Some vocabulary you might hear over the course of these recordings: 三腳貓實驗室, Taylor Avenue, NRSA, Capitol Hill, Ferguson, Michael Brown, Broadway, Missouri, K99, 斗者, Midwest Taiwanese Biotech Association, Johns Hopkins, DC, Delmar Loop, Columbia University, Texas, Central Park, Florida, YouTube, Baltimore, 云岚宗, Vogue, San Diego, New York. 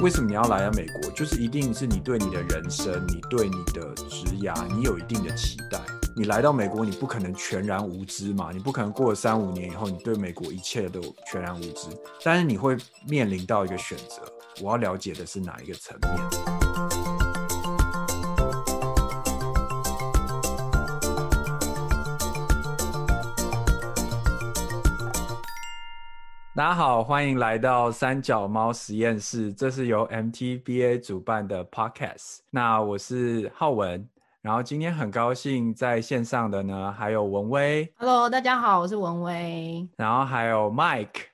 为什么你要来到美国，就是一定是你对你的人生，你对你的职涯，你有一定的期待。你来到美国，你不可能全然无知嘛，你不可能过了3-5年以后，你对美国一切都全然无知，但是你会面临到一个选择，我要了解的是哪一个层面。大家好，欢迎来到三脚猫实验室，这是由 MTBA 主办的 podcast。 那我是浩文，然后今天很高兴在线上的呢还有文威。 Hello， 大家好，我是文威。然后还有 Mike。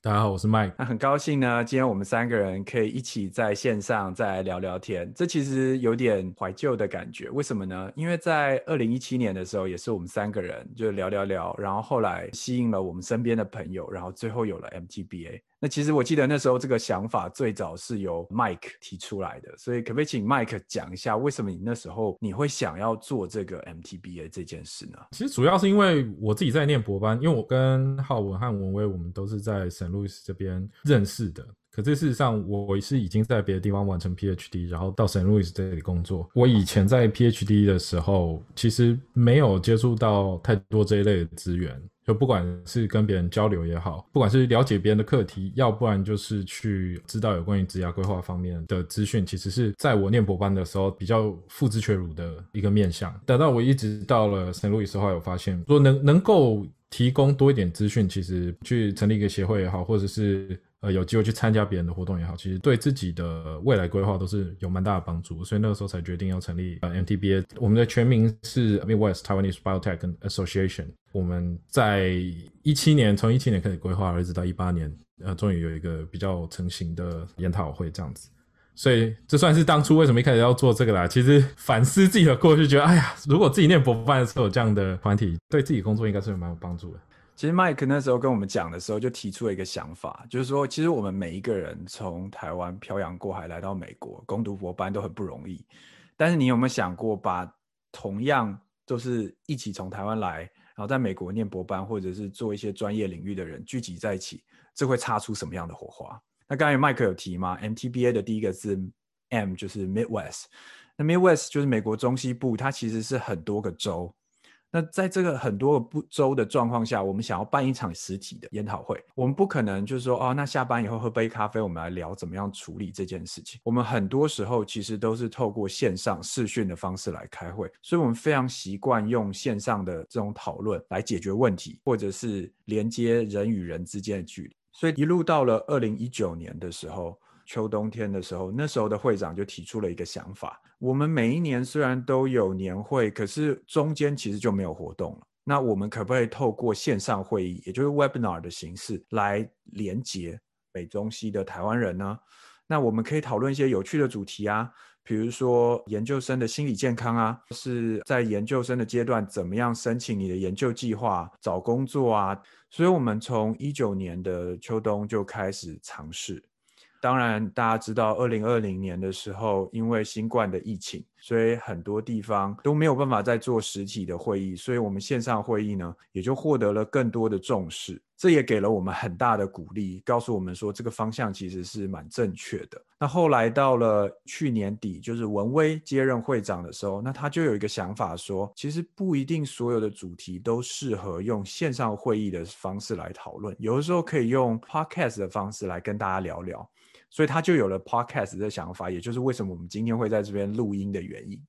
大家好，我是 Mike。 那很高兴呢，今天我们3个人可以一起在线上再来聊聊天，这其实有点怀旧的感觉。为什么呢？因为在2017年的时候，也是我们3个人就聊，然后后来吸引了我们身边的朋友，然后最后有了 MTBA。 那其实我记得那时候这个想法最早是由 Mike 提出来的，所以可不可以请 Mike 讲一下，为什么你那时候你会想要做这个 MTBA 这件事呢？其实主要是因为我自己在念博班，因为我跟浩文和文威我们都是在 St. Louis 这边认识的，可是事实上我是已经在别的地方完成 PhD， 然后到 St. Louis 这里工作。我以前在 PhD 的时候其实没有接触到太多这一类的资源，就不管是跟别人交流也好，不管是了解别人的课题，要不然就是去知道有关于职业规划方面的资讯，其实是在我念博班的时候比较付之阙如的一个面向。等到我一直到了 St. Louis 之后，有发现说能够提供多一点资讯，其实去成立一个协会也好，或者是有机会去参加别人的活动也好，其实对自己的未来规划都是有蛮大的帮助。所以那个时候才决定要成立MTBA。 我们的全名是 Midwest Taiwanese Biotech Association。 我们在17年，从17年开始规划，一直到18年终于有一个比较成型的研讨会这样子。所以这算是当初为什么一开始要做这个啦。其实反思自己的过去，觉得哎呀，如果自己念博班的时候有这样的团体，对自己工作应该是蛮有帮助的。其实 Mike 那时候跟我们讲的时候就提出了一个想法，就是说其实我们每一个人从台湾漂洋过海来到美国攻读博班都很不容易，但是你有没有想过把同样都是一起从台湾来然后在美国念博班或者是做一些专业领域的人聚集在一起，这会擦出什么样的火花？那刚才 Mike 有提嘛， MTBA 的第一个字 M 就是 Midwest， 那 Midwest 就是美国中西部，它其实是很多个州。那在这个很多个州的状况下，我们想要办一场实体的研讨会，我们不可能就是说那下班以后喝杯咖啡我们来聊怎么样处理这件事情。我们很多时候其实都是透过线上视讯的方式来开会，所以我们非常习惯用线上的这种讨论来解决问题，或者是连接人与人之间的距离。所以一路到了2019年的时候，秋冬天的时候，那时候的会长就提出了一个想法，我们每一年虽然都有年会，可是中间其实就没有活动了，那我们可不可以透过线上会议，也就是 webinar 的形式来连结北中西的台湾人呢？那我们可以讨论一些有趣的主题啊，比如说研究生的心理健康啊，是在研究生的阶段怎么样申请你的研究计划，找工作啊。所以我们从19年的秋冬就开始尝试。当然大家知道2020年的时候，因为新冠的疫情，所以很多地方都没有办法再做实体的会议，所以我们线上会议呢也就获得了更多的重视，这也给了我们很大的鼓励，告诉我们说这个方向其实是蛮正确的。那后来到了去年底，就是文威接任会长的时候，那他就有一个想法说，其实不一定所有的主题都适合用线上会议的方式来讨论，有的时候可以用 podcast 的方式来跟大家聊聊，所以他就有了 podcast 的想法，也就是为什么我们今天会在这边录音的原因。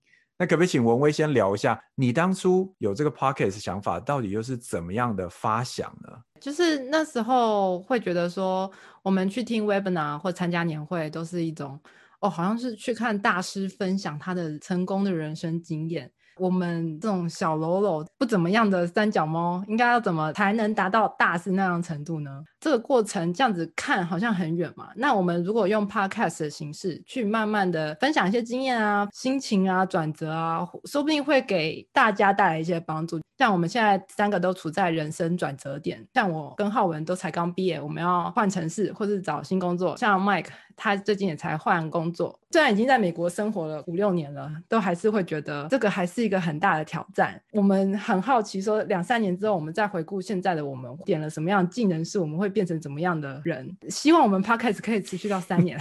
那可不可以请文威先聊一下，你当初有这个 podcast 想法到底又是怎么样的发想呢？就是那时候会觉得说，我们去听 webinar 或参加年会都是一种好像是去看大师分享他的成功的人生经验，我们这种小喽啰不怎么样的三脚猫应该要怎么才能达到大师那样程度呢？这个过程这样子看好像很远嘛，那我们如果用 podcast 的形式去慢慢的分享一些经验啊、心情啊、转折啊，说不定会给大家带来一些帮助。但我们现在三个都处在人生转折点，像我跟浩文都才刚毕业，我们要换城市或是找新工作，像 Mike 他最近也才换工作，虽然已经在美国生活了5-6年了，都还是会觉得这个还是一个很大的挑战。我们很好奇说2-3年之后我们再回顾现在的我们点了什么样的技能，是我们会变成怎么样的人，希望我们 Podcast 可以持续到3年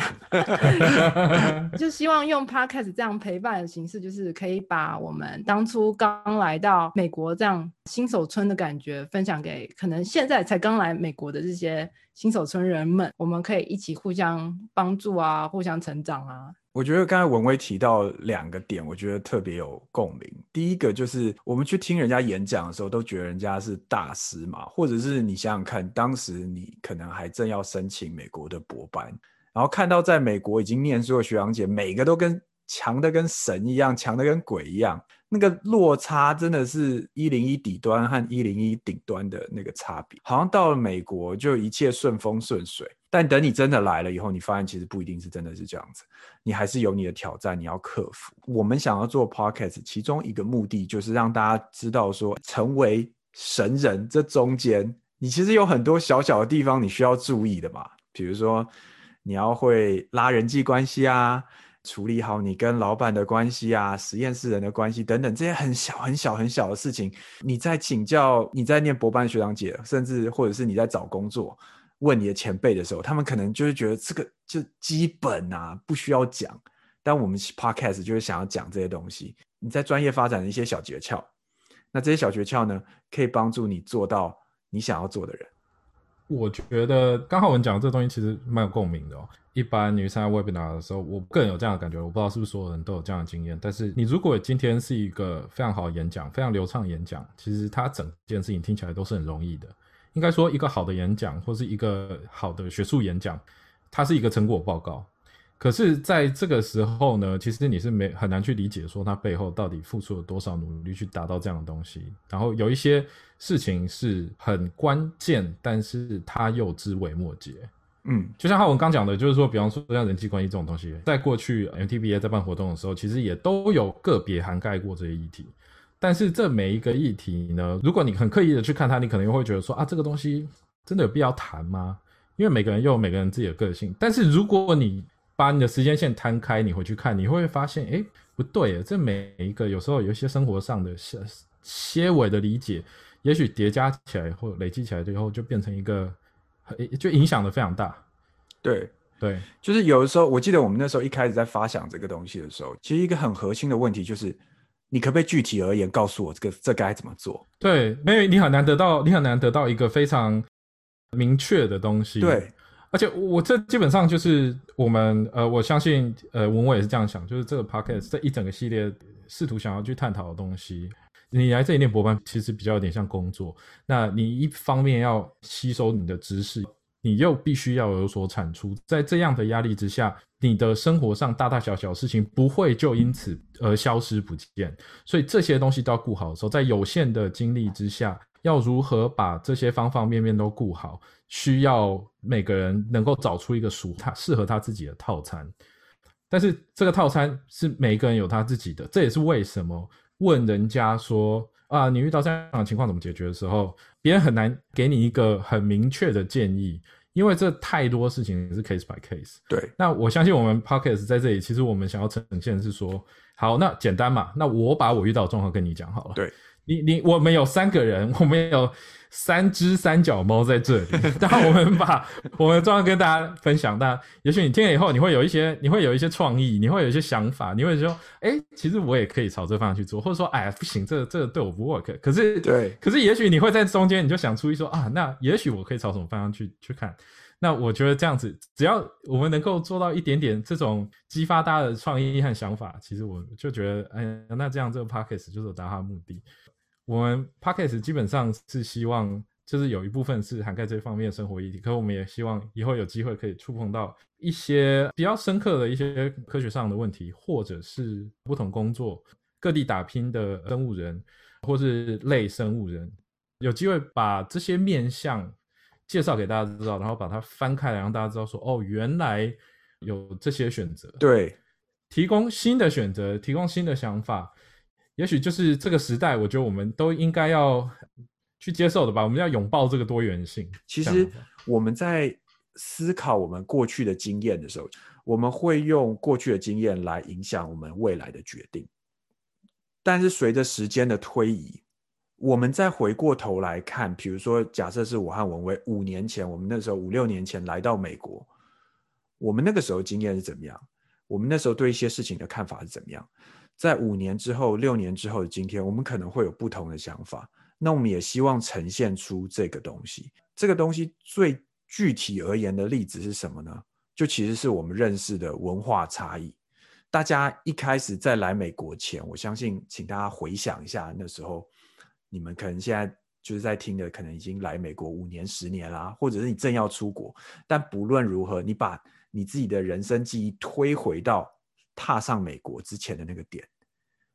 就希望用 Podcast 这样陪伴的形式，就是可以把我们当初刚来到美国这样新手村的感觉分享给可能现在才刚来美国的这些新手村人们，我们可以一起互相帮助啊，互相成长啊。我觉得刚才文威提到2个点我觉得特别有共鸣。第一个就是我们去听人家演讲的时候都觉得人家是大师嘛，或者是你想想看当时你可能还正要申请美国的博班，然后看到在美国已经念书的学长姐每个都跟强的跟神一样，强的跟鬼一样，那个落差真的是101底端和101顶端的那个差别。好像到了美国就一切顺风顺水，但等你真的来了以后，你发现其实不一定是真的是这样子，你还是有你的挑战你要克服。我们想要做 podcast 其中一个目的就是让大家知道说，成为神人这中间你其实有很多小小的地方你需要注意的嘛，比如说你要会拉人际关系啊，处理好你跟老板的关系啊，实验室人的关系等等，这些很小很小很小的事情，你在请教你在念博班学长姐，甚至或者是你在找工作问你的前辈的时候，他们可能就会觉得这个就基本啊不需要讲，但我们 podcast 就是想要讲这些东西，你在专业发展的一些小诀窍，那这些小诀窍呢可以帮助你做到你想要做的人。我觉得刚好我们讲的这东西其实蛮有共鸣的哦。一般女生在 webinar 的时候，我个人有这样的感觉，我不知道是不是所有人都有这样的经验，但是你如果今天是一个非常好的演讲，非常流畅的演讲，其实它整件事情听起来都是很容易的。应该说一个好的演讲或是一个好的学术演讲，它是一个成果报告，可是在这个时候呢，其实你是很难去理解说它背后到底付出了多少努力去达到这样的东西，然后有一些事情是很关键，但是它又知微末节。就像浩文刚讲的，就是说比方说像人际关系这种东西，在过去 MTBA 在办活动的时候其实也都有个别涵盖过这些议题，但是这每一个议题呢，如果你很刻意的去看它，你可能又会觉得说啊，这个东西真的有必要谈吗？因为每个人又有每个人自己的个性，但是如果你把你的时间线摊开，你回去看，你会发现诶不对耶，这每一个有时候有一些生活上的些微的理解，也许叠加起来或累积起来之后就变成一个就影响的非常大。对对，就是有的时候我记得我们那时候一开始在发想这个东西的时候，其实一个很核心的问题就是你可不可以具体而言告诉我这该怎么做。对，因为你很难得到一个非常明确的东西。对，而且我这基本上就是我们我相信文伟也是这样想，就是这个 podcast 这一整个系列试图想要去探讨的东西。你来这里念博班其实比较有点像工作，那你一方面要吸收你的知识，你又必须要有所产出，在这样的压力之下，你的生活上大大小小的事情不会就因此而消失不见，所以这些东西都要顾好的时候，在有限的精力之下要如何把这些方方面面都顾好，需要每个人能够找出一个适合他自己的套餐，但是这个套餐是每一个人有他自己的。这也是为什么问人家说啊，你遇到这样的情况怎么解决的时候，别人很难给你一个很明确的建议，因为这太多事情是 case by case。 对，那我相信我们 podcast 在这里其实我们想要呈现的是说，好，那简单嘛，那我把我遇到的状况跟你讲好了。对，我们有3个人，我们有3只三脚猫在这里，然后我们把我们的状况跟大家分享，但也许你听了以后你会有一些创意，你会有一些想法，你会说其实我也可以朝这方向去做，或者说不行，这个对我不 work， 可是也许你会在中间你就想出一说啊，那也许我可以朝什么方向去看。那我觉得这样子，只要我们能够做到一点点这种激发大家的创意和想法，其实我就觉得那这样这个 podcast 就是有达到它的目的。我们 podcast 基本上是希望就是有一部分是涵盖这方面的生活议题，可我们也希望以后有机会可以触碰到一些比较深刻的一些科学上的问题，或者是不同工作各地打拼的生物人或是类生物人，有机会把这些面向介绍给大家知道，然后把它翻开来让大家知道说，哦，原来有这些选择。对，提供新的选择，提供新的想法，也许就是这个时代，我觉得我们都应该要去接受的吧，我们要拥抱这个多元性。其实我们在思考我们过去的经验的时候，我们会用过去的经验来影响我们未来的决定，但是随着时间的推移，我们再回过头来看，比如说假设是我和文威5年前，我们那时候5、6年前来到美国，我们那个时候经验是怎么样，我们那时候对一些事情的看法是怎么样，在5年之后、6年之后的今天，我们可能会有不同的想法，那我们也希望呈现出这个东西。这个东西最具体而言的例子是什么呢？就其实是我们认识的文化差异。大家一开始在来美国前，我相信请大家回想一下，那时候你们可能现在就是在听的可能已经来美国5年、10年啦，或者是你正要出国，但不论如何，你把你自己的人生记忆推回到踏上美国之前的那个点，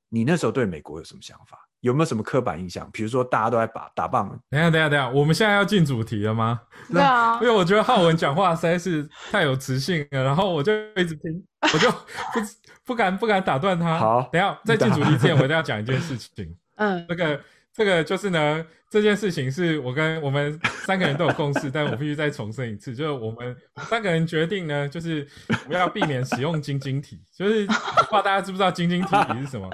你那时候对美国有什么想法？有没有什么刻板印象？比如说大家都在打棒。等一下，我们现在要进主题了吗？对啊，因为我觉得浩文讲话实在是太有磁性了，然后我就一直听，我就 不敢打断他。好，等一下在进主题之前，我一定要讲一件事情。嗯，这个就是呢，这件事情是我跟我们3个人都有共识，但我必须再重申一次，就是我们3个人决定呢，就是我们要避免使用晶晶体。就是我不知道大家知不知道晶晶体是什么？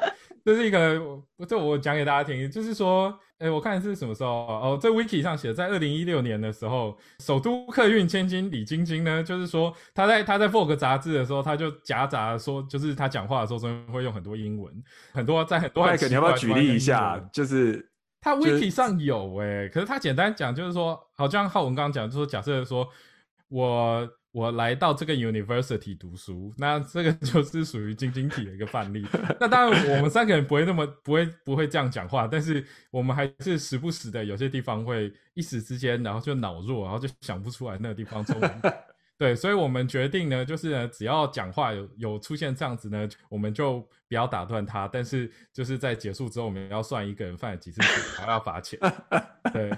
这是一个，这我讲给大家听，就是说，我看是什么时候哦，这 wiki 上写，在2016年的时候，首都客运千金李晶晶呢，就是说他在 Vogue 杂志的时候，他就夹杂说，就是他讲话的时候，中间会用很多英文，很多很奇怪。你要不要举例一下？就是他 wiki 上有可是他简单讲就是说，好像浩文刚刚讲，就是说假设说我来到这个 university 读书，那这个就是属于晶晶体的一个范例。那当然我们3个人不会那么不会这样讲话，但是我们还是时不时的有些地方会一时之间，然后就脑弱，然后就想不出来那个地方中文。对，所以我们决定呢，就是呢，只要讲话有出现这样子呢，我们就不要打断他，但是就是在结束之后，我们要算一个人犯了几次错，还要罚钱。对，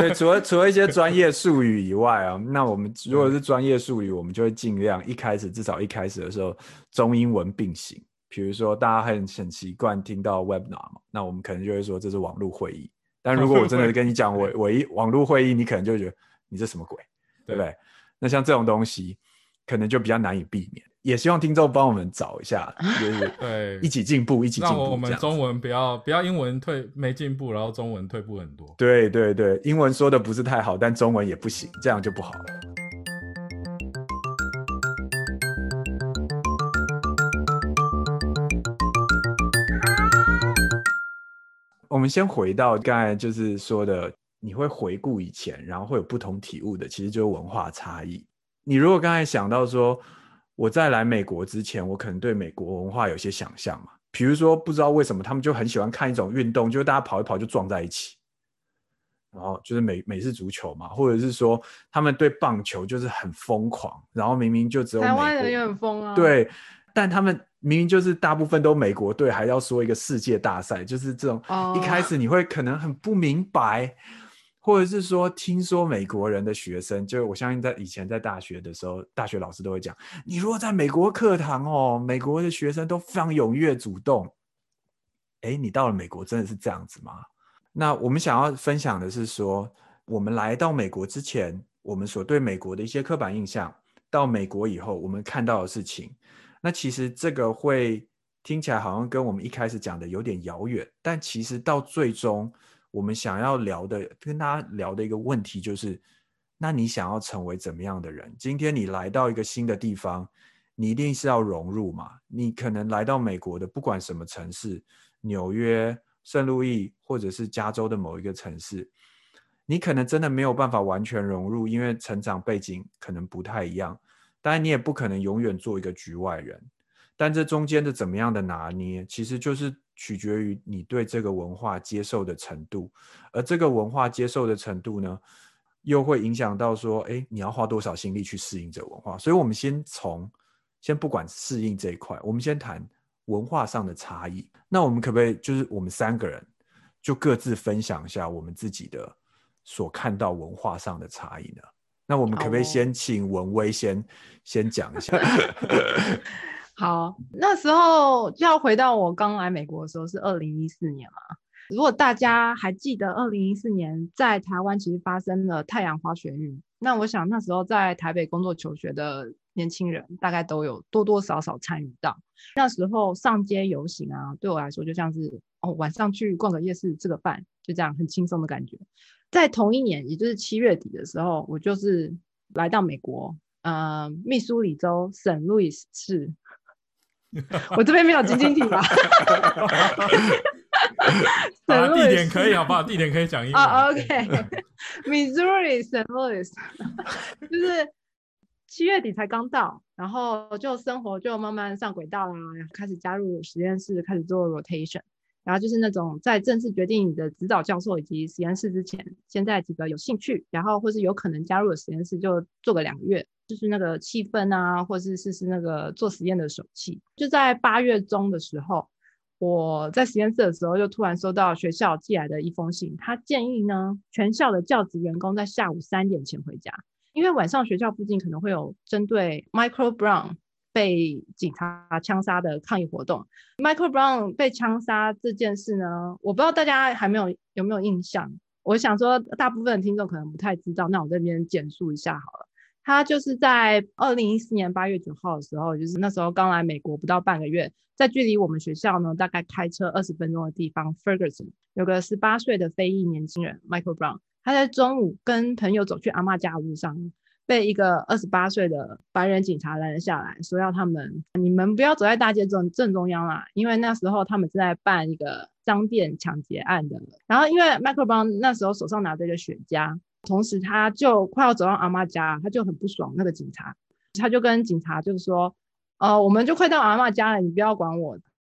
对，除了一些专业术语以外啊，那我们如果是专业术语，我们就会尽量一开始，至少一开始的时候，中英文并行。比如说大家很习惯听到 webinar 嘛，那我们可能就会说这是网络会议。但如果我真的跟你讲我一网络会议，你可能就会觉得你这什么鬼，对不对？那像这种东西，可能就比较难以避免。也希望听众帮我们找一下，对，一起进步，一起进步。让我们中文不要英文没进步，然后中文退步很多。对对对，英文说的不是太好，但中文也不行，这样就不好了。我们先回到刚才就是说的，你会回顾以前，然后会有不同体悟的，其实就是文化差异。你如果刚才想到说，我在来美国之前，我可能对美国文化有些想象嘛，比如说不知道为什么他们就很喜欢看一种运动，就是大家跑一跑就撞在一起，然后就是美式足球嘛，或者是说他们对棒球就是很疯狂，然后明明就只有美国，台湾人也很疯啊，对，但他们明明就是大部分都美国队，还要说一个世界大赛，就是这种一开始你会可能很不明白。或者是说听说美国人的学生，就我相信在以前在大学的时候，大学老师都会讲，你如果在美国课堂美国的学生都非常踊跃主动。你到了美国真的是这样子吗？那我们想要分享的是说，我们来到美国之前，我们所对美国的一些刻板印象，到美国以后我们看到的事情，那其实这个会听起来好像跟我们一开始讲的有点遥远，但其实到最终我们想要聊的，跟大家聊的一个问题就是，那你想要成为怎么样的人？今天你来到一个新的地方，你一定是要融入嘛。你可能来到美国的，不管什么城市，纽约、圣路易，或者是加州的某一个城市，你可能真的没有办法完全融入，因为成长背景可能不太一样。当然，你也不可能永远做一个局外人。但这中间的怎么样的拿捏，其实就是取决于你对这个文化接受的程度，而这个文化接受的程度呢，又会影响到说，你要花多少心力去适应这文化。所以我们先不管适应这一块，我们先谈文化上的差异。那我们可不可以就是我们3个人就各自分享一下我们自己的所看到文化上的差异呢？那我们可不可以先请文威先讲一下？好，那时候就要回到我刚来美国的时候，是2014年嘛。如果大家还记得2014年在台湾其实发生了太阳花学运，那我想那时候在台北工作求学的年轻人大概都有多多少少参与到。那时候上街游行啊，对我来说就像是晚上去逛个夜市吃个饭，就这样很轻松的感觉。在同一年，也就是7月底的时候，我就是来到美国密苏里州 St. Louis 市我这边没有晶晶体吧地点可以好不好？地点可以讲英文。OK， Missouri St. Louis 就是7月底才刚到，然后就生活就慢慢上轨道啦，开始加入实验室，开始做 rotation， 然后就是那种在正式决定你的指导教授以及实验室之前，先在几个有兴趣然后或是有可能加入的实验室就做个2个月，就是那个气氛啊，或是试试那个做实验的手气。就在8月中的时候，我在实验室的时候就突然收到学校寄来的一封信，他建议呢全校的教职员工在下午3点前回家，因为晚上学校附近可能会有针对 Michael Brown 被警察枪杀的抗议活动。 Michael Brown 被枪杀这件事呢，我不知道大家有没有印象，我想说大部分的听众可能不太知道，那我这边简述一下好了。他就是在2014年8月9号的时候，就是那时候刚来美国不到半个月，在距离我们学校呢大概开车20分钟的地方 Ferguson 有个18岁的非裔年轻人 Michael Brown， 他在中午跟朋友走去阿嬷家的路上，被一个28岁的白人警察拦了下来，说要你们不要走在大街正中央啦，因为那时候他们正在办一个商店抢劫案的。然后因为 Michael Brown 那时候手上拿着一个雪茄，同时他就快要走到阿嬷家，他就很不爽那个警察，他就跟警察就说我们就快到阿嬷家了，你不要管我。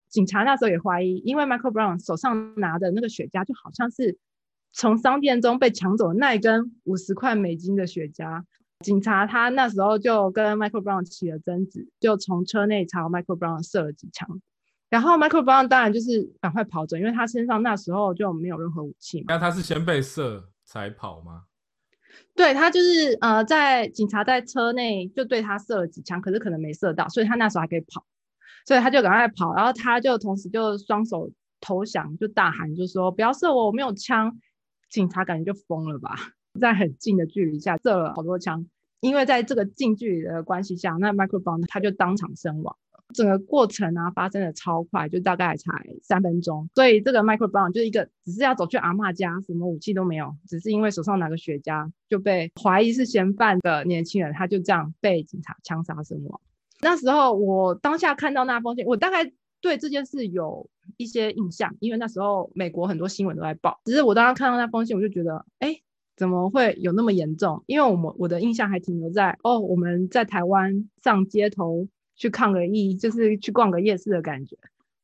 警察那时候也怀疑，因为 Michael Brown 手上拿的那个雪茄就好像是从商店中被抢走的那一根$50的雪茄。警察他那时候就跟 Michael Brown 起了争执，就从车内朝 Michael Brown 射了几枪，然后 Michael Brown 当然就是赶快跑走，因为他身上那时候就没有任何武器嘛。那他是先被射才跑吗？对，他就是在警察在车内就对他射了几枪，可是可能没射到，所以他那时候还可以跑，所以他就赶快跑。然后他就同时就双手投降，就大喊就说不要射我，我没有枪。警察感觉就疯了吧，在很近的距离下射了好多枪，因为在这个近距离的关系下，那 Michael Brown 他就当场身亡。整个过程啊发生的超快，就大概才3分钟，所以这个 Michael Brown 就是一个只是要走去阿嬷家，什么武器都没有，只是因为手上拿个雪茄就被怀疑是嫌犯的年轻人，他就这样被警察枪杀身亡。那时候我当下看到那封信，我大概对这件事有一些印象，因为那时候美国很多新闻都在报，只是我当时看到那封信我就觉得怎么会有那么严重，因为我的印象还停留在我们在台湾上街头去抗个议，就是去逛个夜市的感觉。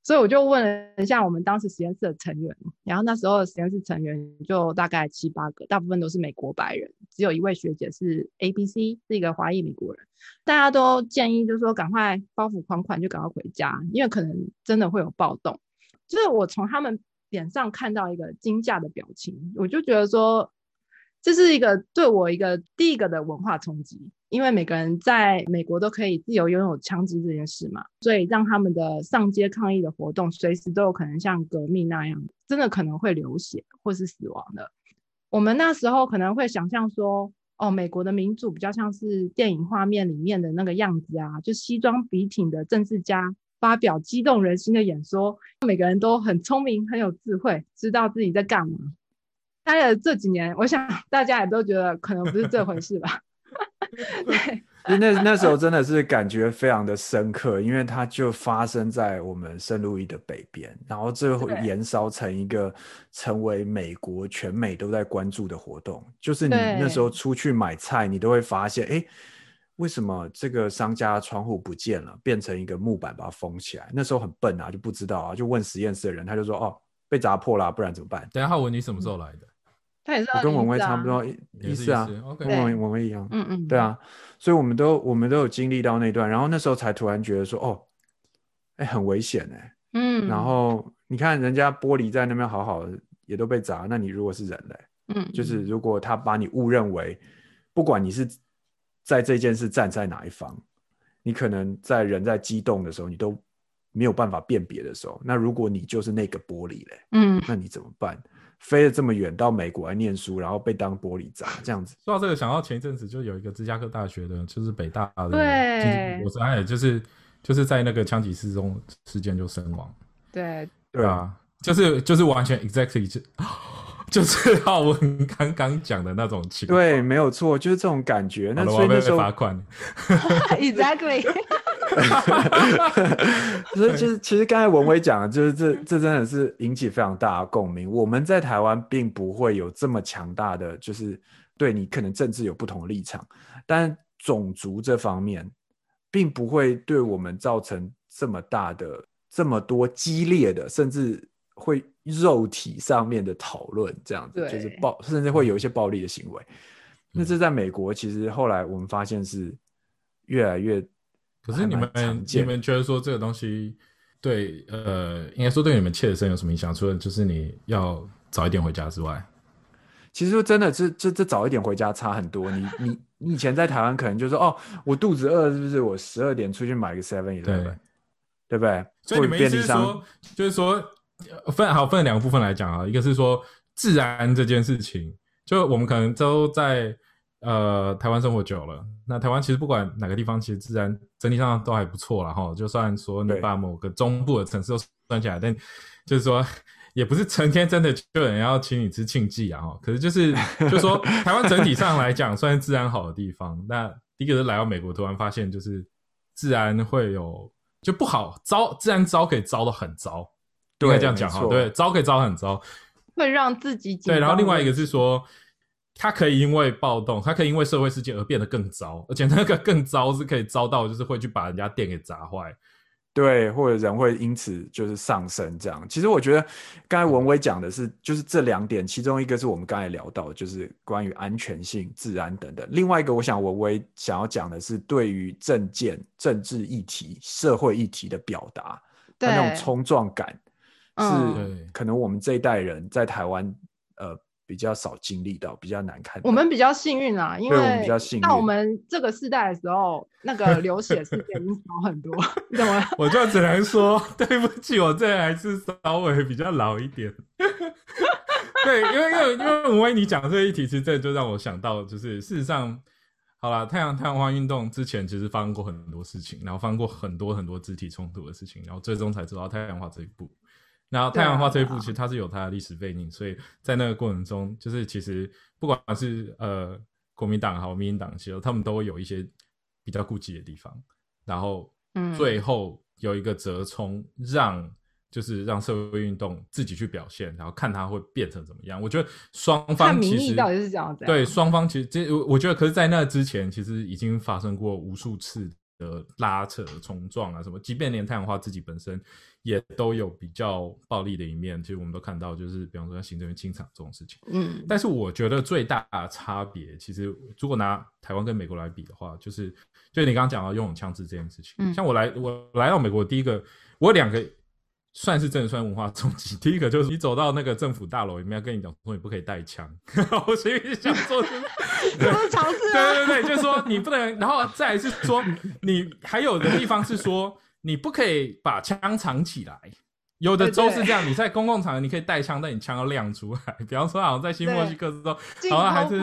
所以我就问了一下我们当时实验室的成员，然后那时候的实验室成员就大概7-8个，大部分都是美国白人，只有一位学姐是 ABC， 是一个华裔美国人。大家都建议就是说赶快包袱款款就赶快回家，因为可能真的会有暴动。就是我从他们脸上看到一个惊吓的表情，我就觉得说这是一个对我一个第一个的文化冲击，因为每个人在美国都可以自由拥有枪支这件事嘛，所以让他们的上街抗议的活动随时都有可能像革命那样，真的可能会流血或是死亡的。我们那时候可能会想象说美国的民主比较像是电影画面里面的那个样子啊，就西装笔挺的政治家发表激动人心的演说，每个人都很聪明很有智慧，知道自己在干嘛。大概这几年我想大家也都觉得可能不是这回事吧那时候真的是感觉非常的深刻，因为它就发生在我们圣路易的北边，然后最后延烧成一个成为美国全美都在关注的活动。就是你那时候出去买菜，你都会发现为什么这个商家的窗户不见了，变成一个木板把它封起来。那时候很笨啊，就不知道啊，就问实验室的人，他就说被砸破了不然怎么办。等一下，浩文你什么时候来的？我跟文威差不多意思啊，跟文威一样，对啊，所以我们都有经历到那段，然后那时候才突然觉得说很危险然后你看人家玻璃在那边好好的也都被砸，那你如果是人就是如果他把你误认为，不管你是在这件事站在哪一方，你可能在人在激动的时候你都没有办法辨别的时候，那如果你就是那个玻璃嘞，嗯，那你怎么办？飞了这么远到美国来念书，然后被当玻璃渣这样子。说到这个，想到前一阵子就有一个芝加哥大学的，就是北大的，对，我是就是在那个枪击事件就身亡。对对啊，就是完全 exactly 就是浩文刚刚讲的那种情况。对，没有错，就是这种感觉。那所以那时候罚款。exactly 所以其实刚才文威讲的就是这真的是引起非常大的共鸣。我们在台湾并不会有这么强大的，就是对你可能政治有不同的立场，但种族这方面并不会对我们造成这么大的这么多激烈的甚至会肉体上面的讨论这样子，就是甚至会有一些暴力的行为。那这在美国其实后来我们发现是越来越。可是你们觉得说这个东西对应该说对你们切身有什么影响？除了就是你要早一点回家之外，其实说真的这早一点回家差很多。你以前在台湾可能就说哦，我肚子饿是不是？我12点出去买个 7-11， 对不对？所以你们意思是说，就是说分两个部分来讲啊，一个是说治安这件事情，就我们可能都在。台湾生活久了，那台湾其实不管哪个地方，其实自然整体上都还不错啦齁。就算说你把某个中部的城市都算起来，但就是说也不是成天真的就有人要请你吃庆忌啊齁。可是就是说台湾整体上来讲算是治安好的地方。那第一个是来到美国，突然发现就是治安会有就不好糟，治安糟可以糟得很糟，应该这样讲齁。对，糟可以糟很糟，会让自己紧张。对，然后另外一个是说。他可以因为暴动，他可以因为社会事件而变得更糟，而且那个更糟是可以糟到就是会去把人家店给砸坏，对，或者人会因此就是上升这样。其实我觉得刚才文威讲的是就是这两点，其中一个是我们刚才聊到的就是关于安全性、治安等等，另外一个我想文威想要讲的是对于政见、政治议题、社会议题的表达，那种冲撞感是可能我们这一代人在台湾比较少经历到，比较难看到。我们比较幸运啦，因为到我们这个世代的时候，那个流血事件已经少很多。怎么？我就只能说对不起，我这还是稍微比较老一点。对，因为我为你讲这一题，其实这就让我想到，就是事实上，好啦，太阳花运动之前其实发生过很多事情，然后发生过很多很多肢体冲突的事情，然后最终才走到太阳花这一步。然后太阳花这一部其实它是有它的历史背景，所以在那个过程中，就是其实不管是国民党还有民进党，其实他们都会有一些比较顾忌的地方，然后最后有一个折冲，让社会运动自己去表现，然后看它会变成怎么样。我觉得双方其实看民意到底是这样子。对，双方其实我觉得，可是在那之前，其实已经发生过无数次的拉扯冲撞啊什么，即便连太阳花自己本身也都有比较暴力的一面，其实我们都看到，就是比方说像行政院清场这种事情。但是我觉得最大的差别，其实如果拿台湾跟美国来比的话，就是你刚刚讲到拥有枪支这件事情。像我来到美国，第一个我有两个算是真的算文化冲击。第一个就是你走到那个政府大楼里面，跟你讲说你不可以带枪，我心里想说这是尝试啊，对，就是说你不能，然后再来是说你还有的地方是说你不可以把枪藏起来，有的州是这样，你在公共场合你可以带枪，但你枪要亮出来。比方说好像在新墨西哥州，好像还是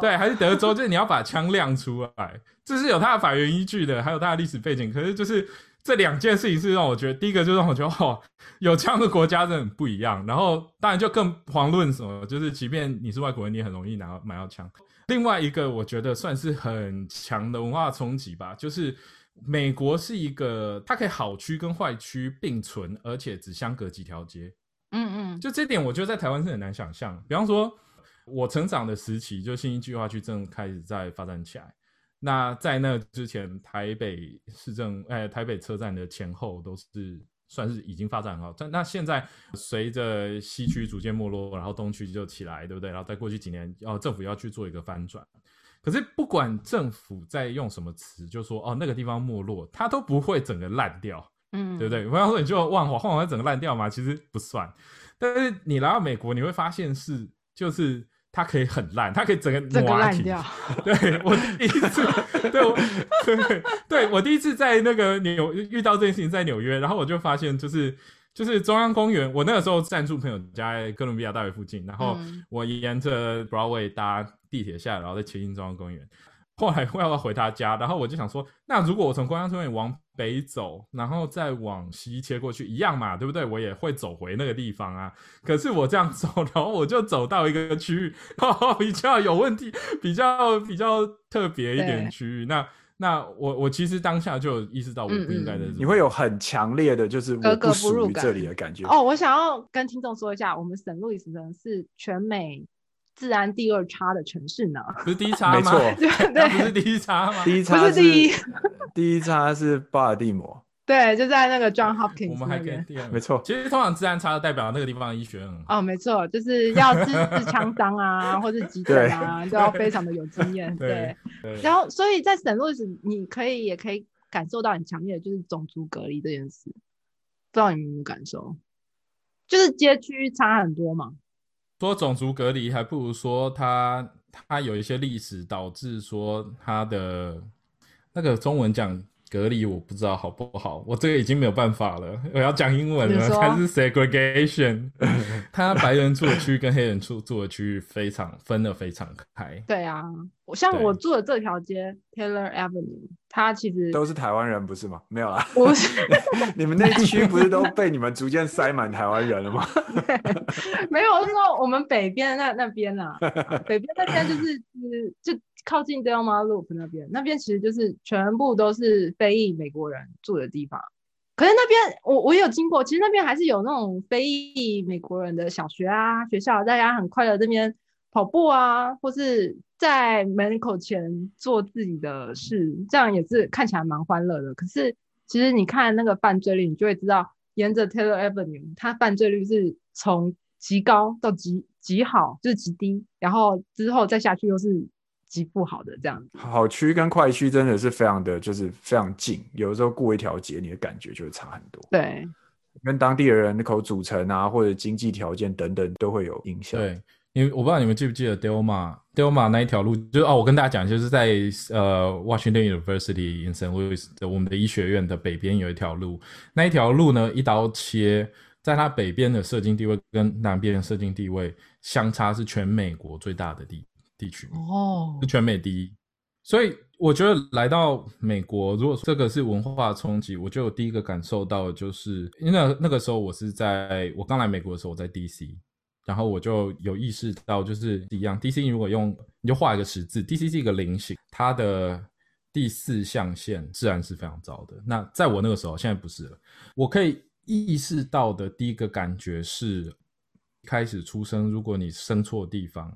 对，还是德州，就是你要把枪亮出来，这是有它的法源依据的，还有它的历史背景。可是就是这两件事情是让我觉得，第一个就让我觉得哦，有枪的国家真的很不一样。然后当然就更遑论什么，就是即便你是外国人，你也很容易买到枪。另外一个我觉得算是很强的文化冲击吧，就是美国是一个它可以好区跟坏区并存，而且只相隔几条街。就这点我觉得在台湾是很难想象。比方说我成长的时期，就信义计划区正开始在发展起来，那在那之前，台北车站的前后都是算是已经发展很好。那现在随着西区逐渐没落，然后东区就起来，对不对？然后在过去几年，政府要去做一个翻转。可是不管政府在用什么词，就说那个地方没落，它都不会整个烂掉，对不对？不要说你就万华整个烂掉嘛，其实不算。但是你来到美国，你会发现是就是。它可以很烂，它可以整个烂掉。对，我第一次对，我第一次在那个遇到这件事情在纽约，然后我就发现就是中央公园，我那个时候暂住朋友家在哥伦比亚大学附近，然后我沿着 Broadway 搭地铁下来，然后再骑进中央公园。后来我要回他家，然后我就想说，那如果我从中央公园往北走，然后再往西切过去，一样嘛，对不对？我也会走回那个地方啊。可是我这样走，然后我就走到一个区域，然后比较有问题，比较特别一点的区域。那我其实当下就意识到我不应该在这里，你会有很强烈的就是我不属于这里的感觉。哦，我想要跟听众说一下，我们St. Louis是全美治安第二差的城市呢。不是第一差吗？没错，对，不是第一差吗？第一差是巴尔的摩。对，就在那个 Johns Hopkins 那边。没错，其实通常治安差代表那个地方的医学很好。哦，没错，就是要治枪伤啊，或是急诊啊，都要非常的有经验。对。然后，所以在 St. Louis 也可以感受到很强烈的就是种族隔离这件事，不知道你们有没有感受？就是街区差很多嘛。说种族隔离，还不如说它有一些历史导致说它的那个中文讲。隔离我不知道好不好，我这个已经没有办法了，我要讲英文了。它是 segregation， 它白人住的区域跟黑人住的区域非常分得非常开。对啊，像我住的这条街 Taylor Avenue， 它其实都是台湾人不是吗？没有啦，不是你们那区不是都被你们逐渐塞满台湾人了吗？没有，我是说我们北边那边啊，北边那边就是靠近 Delmar Loop 那边其实就是全部都是非裔美国人住的地方。可是那边我也有经过，其实那边还是有那种非裔美国人的小学啊学校，大家很快乐这边跑步啊，或是在门口前做自己的事，这样也是看起来蛮欢乐的。可是其实你看那个犯罪率，你就会知道沿着 Taylor Avenue 它犯罪率是从极高到极好，就是极低，然后之后再下去又是极不好的这样子。好区跟坏区真的是非常的就是非常近，有时候过一条街你的感觉就会差很多。对，跟当地的人口组成啊或者经济条件等等都会有影响。对，我不知道你们记不记得 Delmar 那一条路，就是我跟大家讲，就是在Washington University In St. Louis 我们的医学院的北边有一条路，那一条路呢一刀切，在它北边的社经地位跟南边的社经地位相差是全美国最大的地区是全美第一。所以我觉得来到美国，如果这个是文化冲击，我觉得我第一个感受到的就是因为那个时候我刚来美国的时候我在 DC， 然后我就有意识到就是一样 DC 如果你就画一个十字， DC 是一个菱形，它的第四象限自然是非常糟的。那在我那个时候，现在不是了，我可以意识到的第一个感觉是开始出生，如果你生错地方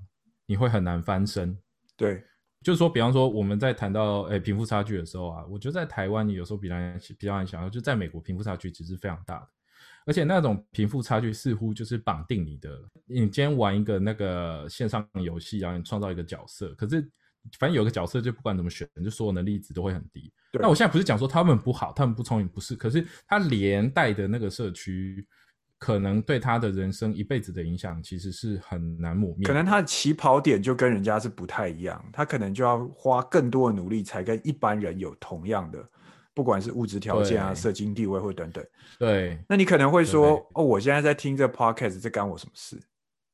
你会很难翻身。对，就是说比方说我们在谈到贫富差距的时候啊，我觉得在台湾你有时候比较难想象，就在美国贫富差距其实非常大的，而且那种贫富差距似乎就是绑定你的，你今天玩一个那个线上游戏，然后你创造一个角色，可是反正有一个角色就不管怎么选，就所有能力值都会很低。那我现在不是讲说他们不好他们不聪明，不是，可是他连带的那个社区可能对他的人生一辈子的影响其实是很难抹灭，可能他的起跑点就跟人家是不太一样，他可能就要花更多的努力才跟一般人有同样的，不管是物质条件啊社经地位或等等。对，那你可能会说哦，我现在在听这 podcast 这干我什么事，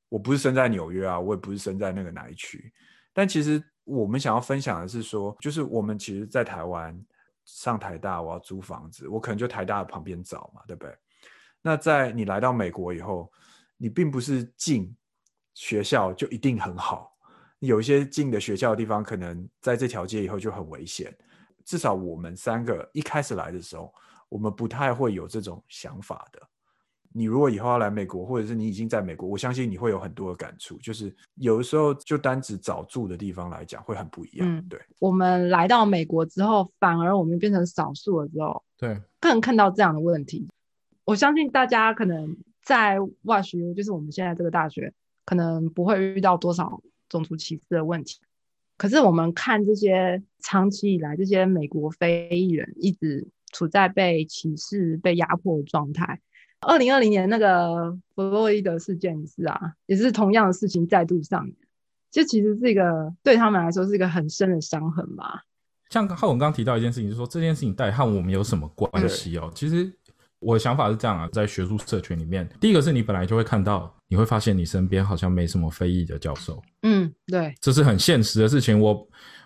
我不是生在纽约啊，我也不是生在那个哪一区。但其实我们想要分享的是说，就是我们其实在台湾上台大我要租房子，我可能就台大旁边找嘛，对不对？那在你来到美国以后，你并不是进学校就一定很好，有一些进的学校的地方可能在这条街以后就很危险。至少我们三个一开始来的时候，我们不太会有这种想法的。你如果以后要来美国，或者是你已经在美国，我相信你会有很多的感触，就是有的时候就单只找住的地方来讲会很不一样。对，我们来到美国之后，反而我们变成少数了之后，对，更看到这样的问题。我相信大家可能在 WashU 就是我们现在这个大学可能不会遇到多少种族歧视的问题，可是我们看这些长期以来这些美国非裔人一直处在被歧视被压迫的状态。2020年那个弗洛伊德事件也是同样的事情再度上演，这其实是一个对他们来说是一个很深的伤痕吧。像浩文刚提到一件事情，就是说这件事情到底和我们有什么关系哦？其实我的想法是这样啊，在学术社群里面，第一个是你本来就会看到，你会发现你身边好像没什么非裔的教授。嗯，对，这是很现实的事情。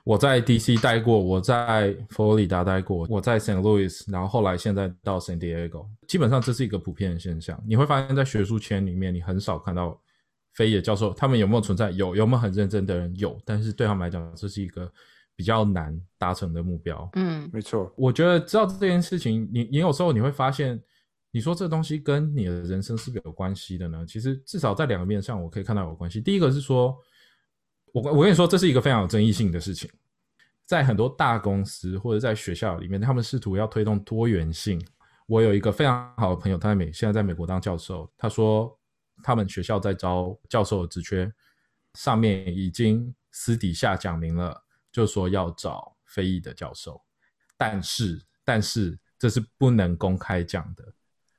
我在 DC 待过，我在佛罗里达待过，我在 St. Louis， 然后后来现在到 San Diego， 基本上这是一个普遍的现象。你会发现在学术圈里面，你很少看到非裔的教授，他们有没有存在？有，有没有很认真的人？有，但是对他们来讲，这是一个比较难达成的目标。嗯，没错。我觉得知道这件事情，你有时候你会发现，你说这东西跟你的人生是不是有关系的呢？其实至少在两个面上我可以看到有关系。第一个是说，我跟你说，这是一个非常有争议性的事情。在很多大公司或者在学校里面，他们试图要推动多元性。我有一个非常好的朋友，他现在在美国当教授，他说他们学校在招教授的职缺，上面已经私底下讲明了，就是说要找非裔的教授，但是这是不能公开讲的。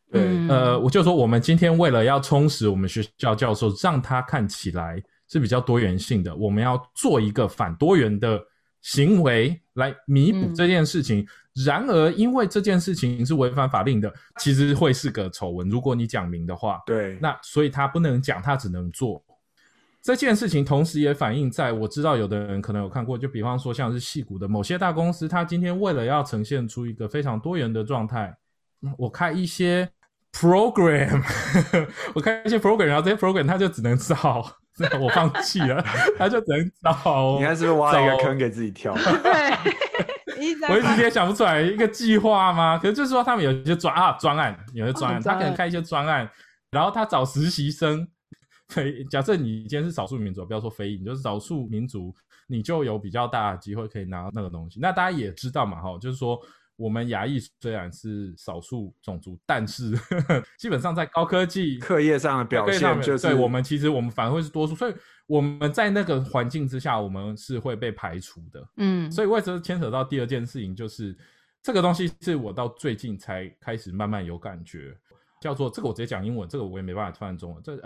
对，我就说我们今天为了要充实我们学校教授，让他看起来是比较多元性的，我们要做一个反多元的行为来弥补这件事情。然而因为这件事情是违反法令的，其实会是个丑闻，如果你讲明的话。对，那所以他不能讲，他只能做。这件事情同时也反映在，我知道有的人可能有看过，就比方说像是矽谷的某些大公司，他今天为了要呈现出一个非常多元的状态，我开一些 program 我开一些 program， 然后这些 program 他就只能找我放弃了他就只能找，你看是不是挖了一个坑给自己跳对，我一直也想不出来一个计划吗？可是就是说他们有一些专案，有些专案，他可能开一些专案，然后他找实习生。假设你今天是少数民族，不要说非裔，你就是少数民族，你就有比较大的机会可以拿到那个东西。那大家也知道嘛，就是说我们亚裔虽然是少数种族，但是基本上在高科技课业上的表现，就是对我们反而会是多数，所以我们在那个环境之下，我们是会被排除的。嗯，所以为什么牵扯到第二件事情，就是这个东西是我到最近才开始慢慢有感觉。叫做这个我直接讲英文，这个我也没办法翻成中文，这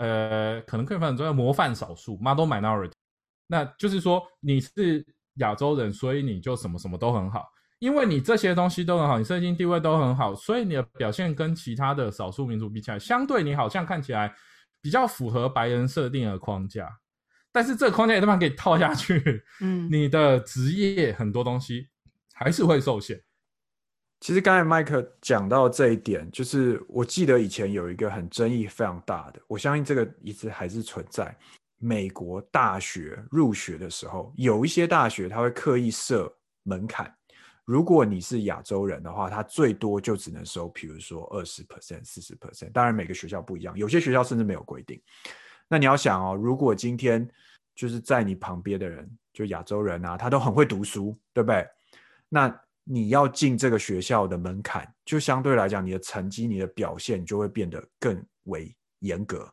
可能可以翻成中文，模范少数 model minority， 那就是说你是亚洲人，所以你就什么什么都很好，因为你这些东西都很好，你社经地位都很好，所以你的表现跟其他的少数民族比起来，相对你好像看起来比较符合白人设定的框架，但是这个框架也他妈给你套下去，你的职业很多东西还是会受限。其实刚才麦克讲到这一点，就是我记得以前有一个很争议非常大的，我相信这个一直还是存在。美国大学入学的时候，有一些大学它会刻意设门槛，如果你是亚洲人的话，它最多就只能收比如说 20%、40%， 当然每个学校不一样，有些学校甚至没有规定。那你要想哦，如果今天就是在你旁边的人，就亚洲人啊，他都很会读书，对不对？那你要进这个学校的门槛，就相对来讲你的成绩、你的表现就会变得更为严格。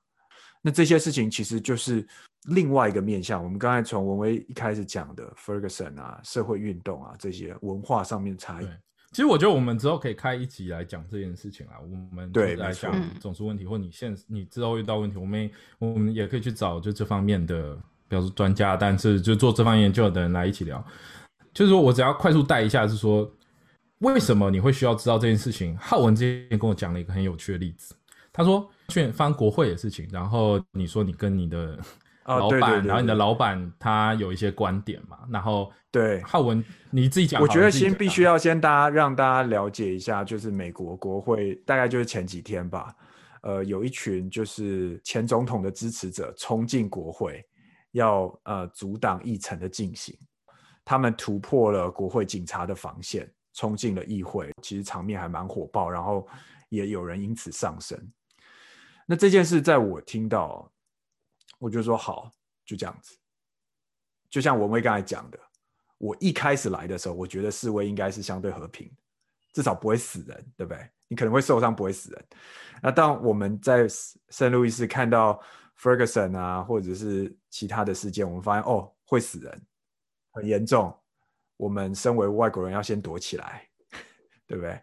那这些事情其实就是另外一个面向，我们刚才从文威一开始讲的 Ferguson 啊、社会运动啊，这些文化上面差异。其实我觉得我们之后可以开一集来讲这件事情啦，我们来讲种族问题，或你之后遇到问题，我们也可以去找就这方面的，比如说专家，但是就做这方面研究的人来一起聊。就是说我只要快速带一下，是说为什么你会需要知道这件事情。浩文之前跟我讲了一个很有趣的例子，他说去翻国会的事情，然后你说你跟你的老板，然后你的老板他有一些观点嘛，然后对浩文你自己讲。我觉得先必须要先让大家了解一下，就是美国国会大概就是前几天吧，有一群就是前总统的支持者冲进国会，要阻挡议程的进行。他们突破了国会警察的防线，冲进了议会，其实场面还蛮火爆，然后也有人因此丧生。那这件事在我听到，我就说好，就这样子。就像文威刚才讲的，我一开始来的时候，我觉得示威应该是相对和平，至少不会死人，对不对？你可能会受伤，不会死人。那当我们在圣路易斯看到 Ferguson 啊，或者是其他的事件，我们发现哦，会死人。很严重，我们身为外国人要先躲起来，对不对？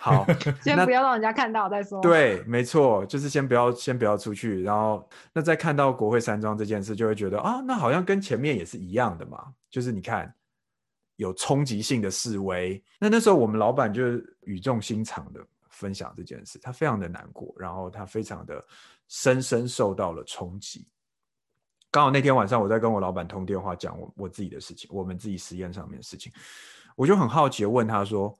好，先不要让人家看到再说。对，没错，就是先不要出去。然后，那再看到国会山庄这件事，就会觉得啊，那好像跟前面也是一样的嘛。就是你看，有冲击性的示威。那时候我们老板就语重心长的分享这件事，他非常的难过，然后他非常的深受到了冲击。刚好那天晚上我在跟我老板通电话，讲 我自己的事情，我们自己实验上面的事情，我就很好奇的问他说，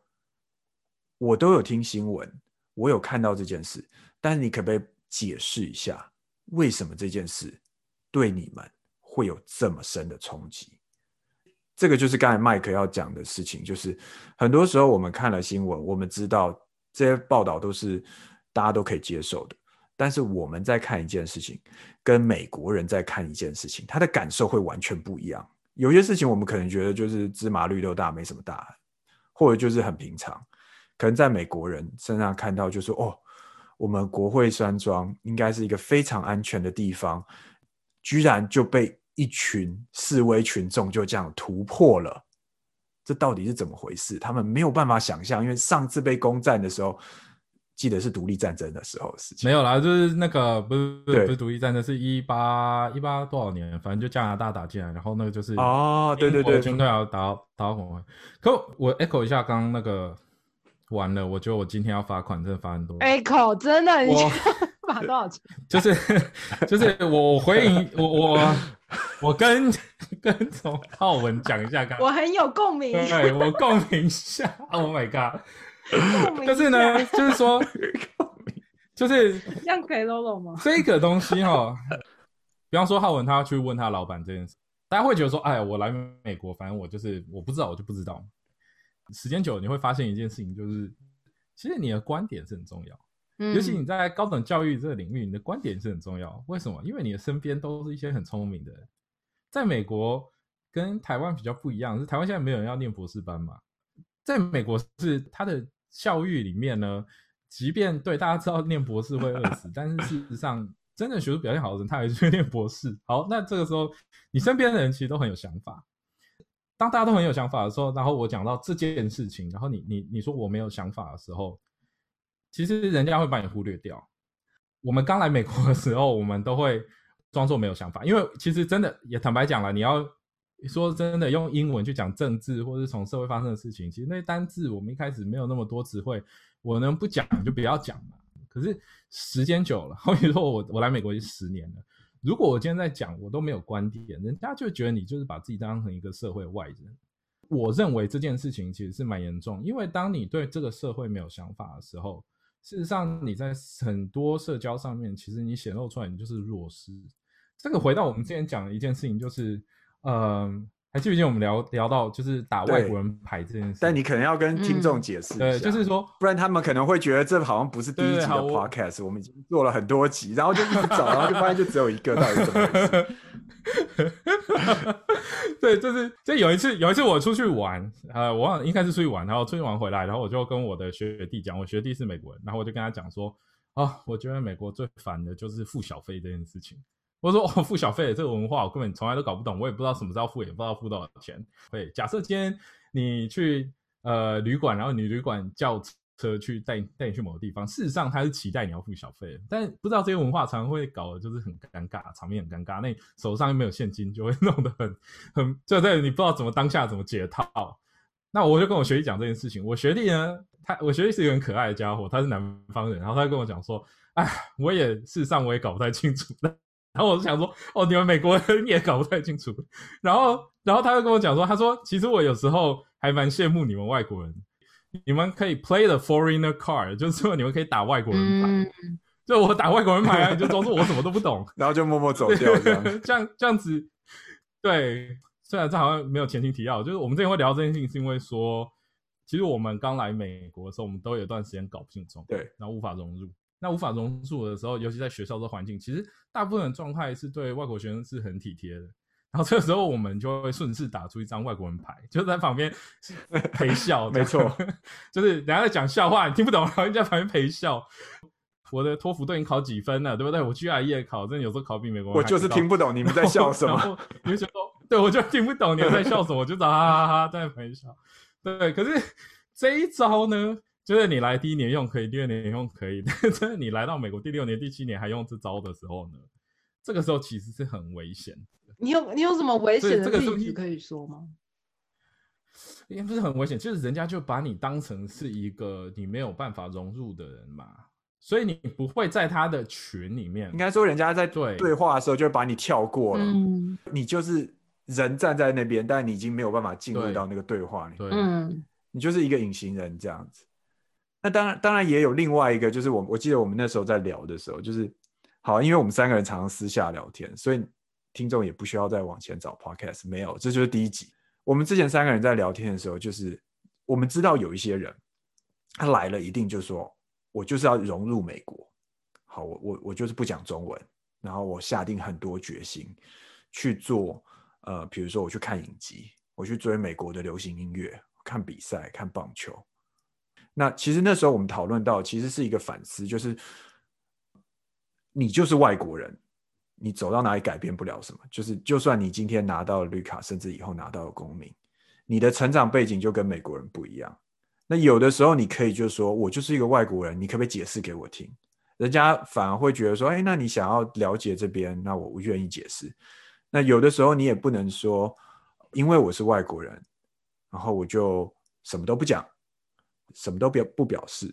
我都有听新闻，我有看到这件事，但是你可不可以解释一下为什么这件事对你们会有这么深的冲击？这个就是刚才麦克要讲的事情，就是很多时候我们看了新闻，我们知道这些报道都是大家都可以接受的，但是我们在看一件事情跟美国人在看一件事情，他的感受会完全不一样。有些事情我们可能觉得就是芝麻绿豆大没什么大，或者就是很平常，可能在美国人身上看到就是哦，我们国会山庄应该是一个非常安全的地方，居然就被一群示威群众就这样突破了，这到底是怎么回事？他们没有办法想象，因为上次被攻占的时候，记得是独立战争的时候的事情。没有啦，就是那个不是独立战争，是18多少年，反正就加拿大打进来，然后那个就是哦，对对对，军队要打到红海。可我 echo 一下刚刚那个。完了，我觉得我今天要罚款，真的罚很多。Echo 真的，你罚多少钱？就是我回应我跟从浩文讲一下，刚我很有共鸣，对我共鸣一下。Oh my god！ 就是呢，就是说，就是这样可以露露吗？这个东西哈，比方说浩文他要去问他老板这件事，大家会觉得说，哎，我来美国，反正我就是我不知道，我就不知道。时间久了你会发现一件事情，就是其实你的观点是很重要，尤其你在高等教育这个领域，你的观点是很重要。为什么？因为你的身边都是一些很聪明的人。在美国跟台湾比较不一样，是台湾现在没有人要念博士班嘛，在美国是他的教育里面呢，即便对大家知道念博士会饿死，但是事实上真正学术表现好的人他也去念博士。好，那这个时候你身边的人其实都很有想法，当大家都很有想法的时候，然后我讲到这件事情，然后你说我没有想法的时候，其实人家会把你忽略掉。我们刚来美国的时候，我们都会装作没有想法，因为其实真的也坦白讲了，你要说真的用英文去讲政治或是从社会发生的事情，其实那些单字我们一开始没有那么多词汇，我能不讲就不要讲嘛。可是时间久了，好比说我来美国已经10年了。如果我今天在讲我都没有观点，人家就觉得你就是把自己当成一个社会外人。我认为这件事情其实是蛮严重，因为当你对这个社会没有想法的时候，事实上你在很多社交上面其实你显露出来你就是弱势。这个回到我们之前讲的一件事情，就是还记不记得我们聊到就是打外国人牌这件事？但你可能要跟听众解释一下，对，就是说，不然他们可能会觉得这好像不是第一集的 podcast， 我们已经做了很多集，然后就一直找，然后就发现就只有一个，到底怎么回事？对，就是有一次我出去玩，我忘了应该是出去玩，然后出去玩回来，然后我就跟我的学弟讲，我学弟是美国人，然后我就跟他讲说，我觉得美国最烦的就是付小费这件事情。我说付小费这个文化我根本从来都搞不懂，我也不知道什么时候付，也不知道付多少钱。对，假设今天你去旅馆，然后你旅馆叫车去带你去某个地方，事实上他是期待你要付小费，但不知道这些文化常常会搞的就是很尴尬，场面很尴尬，那你手上又没有现金，就会弄得很就在你不知道怎么当下怎么解套。那我就跟我学弟讲这件事情，我学弟呢，我学弟是一个很可爱的家伙，他是南方人，然后他跟我讲说，哎，事实上我也搞不太清楚。然后我就想说，你们美国人也搞不太清楚。然后他就跟我讲说，他说其实我有时候还蛮羡慕你们外国人，你们可以 play the foreigner card， 就是说你们可以打外国人牌。就我打外国人牌啊，你就装作我什么都不懂，然后就默默走掉这样子。对，虽然这好像没有前情提要，就是我们之前会聊这件事情，是因为说，其实我们刚来美国的时候，我们都有一段时间搞不清楚，对，然后无法融入。那无法融入的时候，尤其在学校的环境，其实大部分的状态是对外国学生是很体贴的。然后这个时候我们就会顺势打出一张外国人牌，就在旁边陪笑。没错，就是人家在讲笑话，你听不懂，然后人家在旁边陪笑。我的托福都已经考几分了，对不对？我 GRE 考，真的有时候考比美国人还高。我就是听不懂你们在笑什么。你就说，对，我就听不懂你们在笑什么，我就哈哈哈哈在陪笑。对，可是这一招呢？就是你来第1年用可以，第2年用可以，但是你来到美国第6年、第7年还用这招的时候呢，这个时候其实是很危险的。你有什么危险的例子可以说吗？也不是很危险，就是人家就把你当成是一个你没有办法融入的人嘛，所以你不会在他的群里面，应该说人家在对话的时候就把你跳过了，你就是人站在那边，但你已经没有办法进入到那个对话里面，你就是一个隐形人这样子。那当然也有另外一个，就是我记得我们那时候在聊的时候，就是好，因为我们三个人常常私下聊天，所以听众也不需要再往前找 podcast， 没有，这就是第一集。我们之前三个人在聊天的时候，就是我们知道有一些人他来了一定就说我就是要融入美国，好，我就是不讲中文，然后我下定很多决心去做比如说我去看影集，我去追美国的流行音乐，看比赛，看棒球。那其实那时候我们讨论到其实是一个反思，就是你就是外国人，你走到哪里改变不了什么，就是就算你今天拿到了绿卡，甚至以后拿到了公民，你的成长背景就跟美国人不一样。那有的时候你可以就说我就是一个外国人，你可不可以解释给我听，人家反而会觉得说哎，那你想要了解这边，那我愿意解释。那有的时候你也不能说因为我是外国人然后我就什么都不讲，什么都不表示。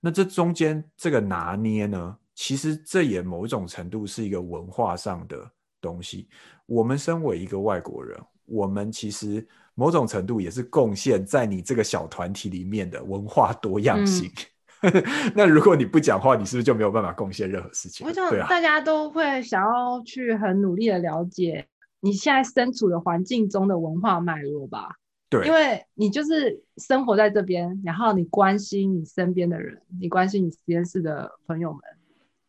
那这中间这个拿捏呢，其实这也某种程度是一个文化上的东西。我们身为一个外国人，我们其实某种程度也是贡献在你这个小团体里面的文化多样性。那如果你不讲话，你是不是就没有办法贡献任何事情？我想大家都会想要去很努力的了解你现在身处的环境中的文化脉络吧。对，因为你就是生活在这边，然后你关心你身边的人，你关心你实验室的朋友们，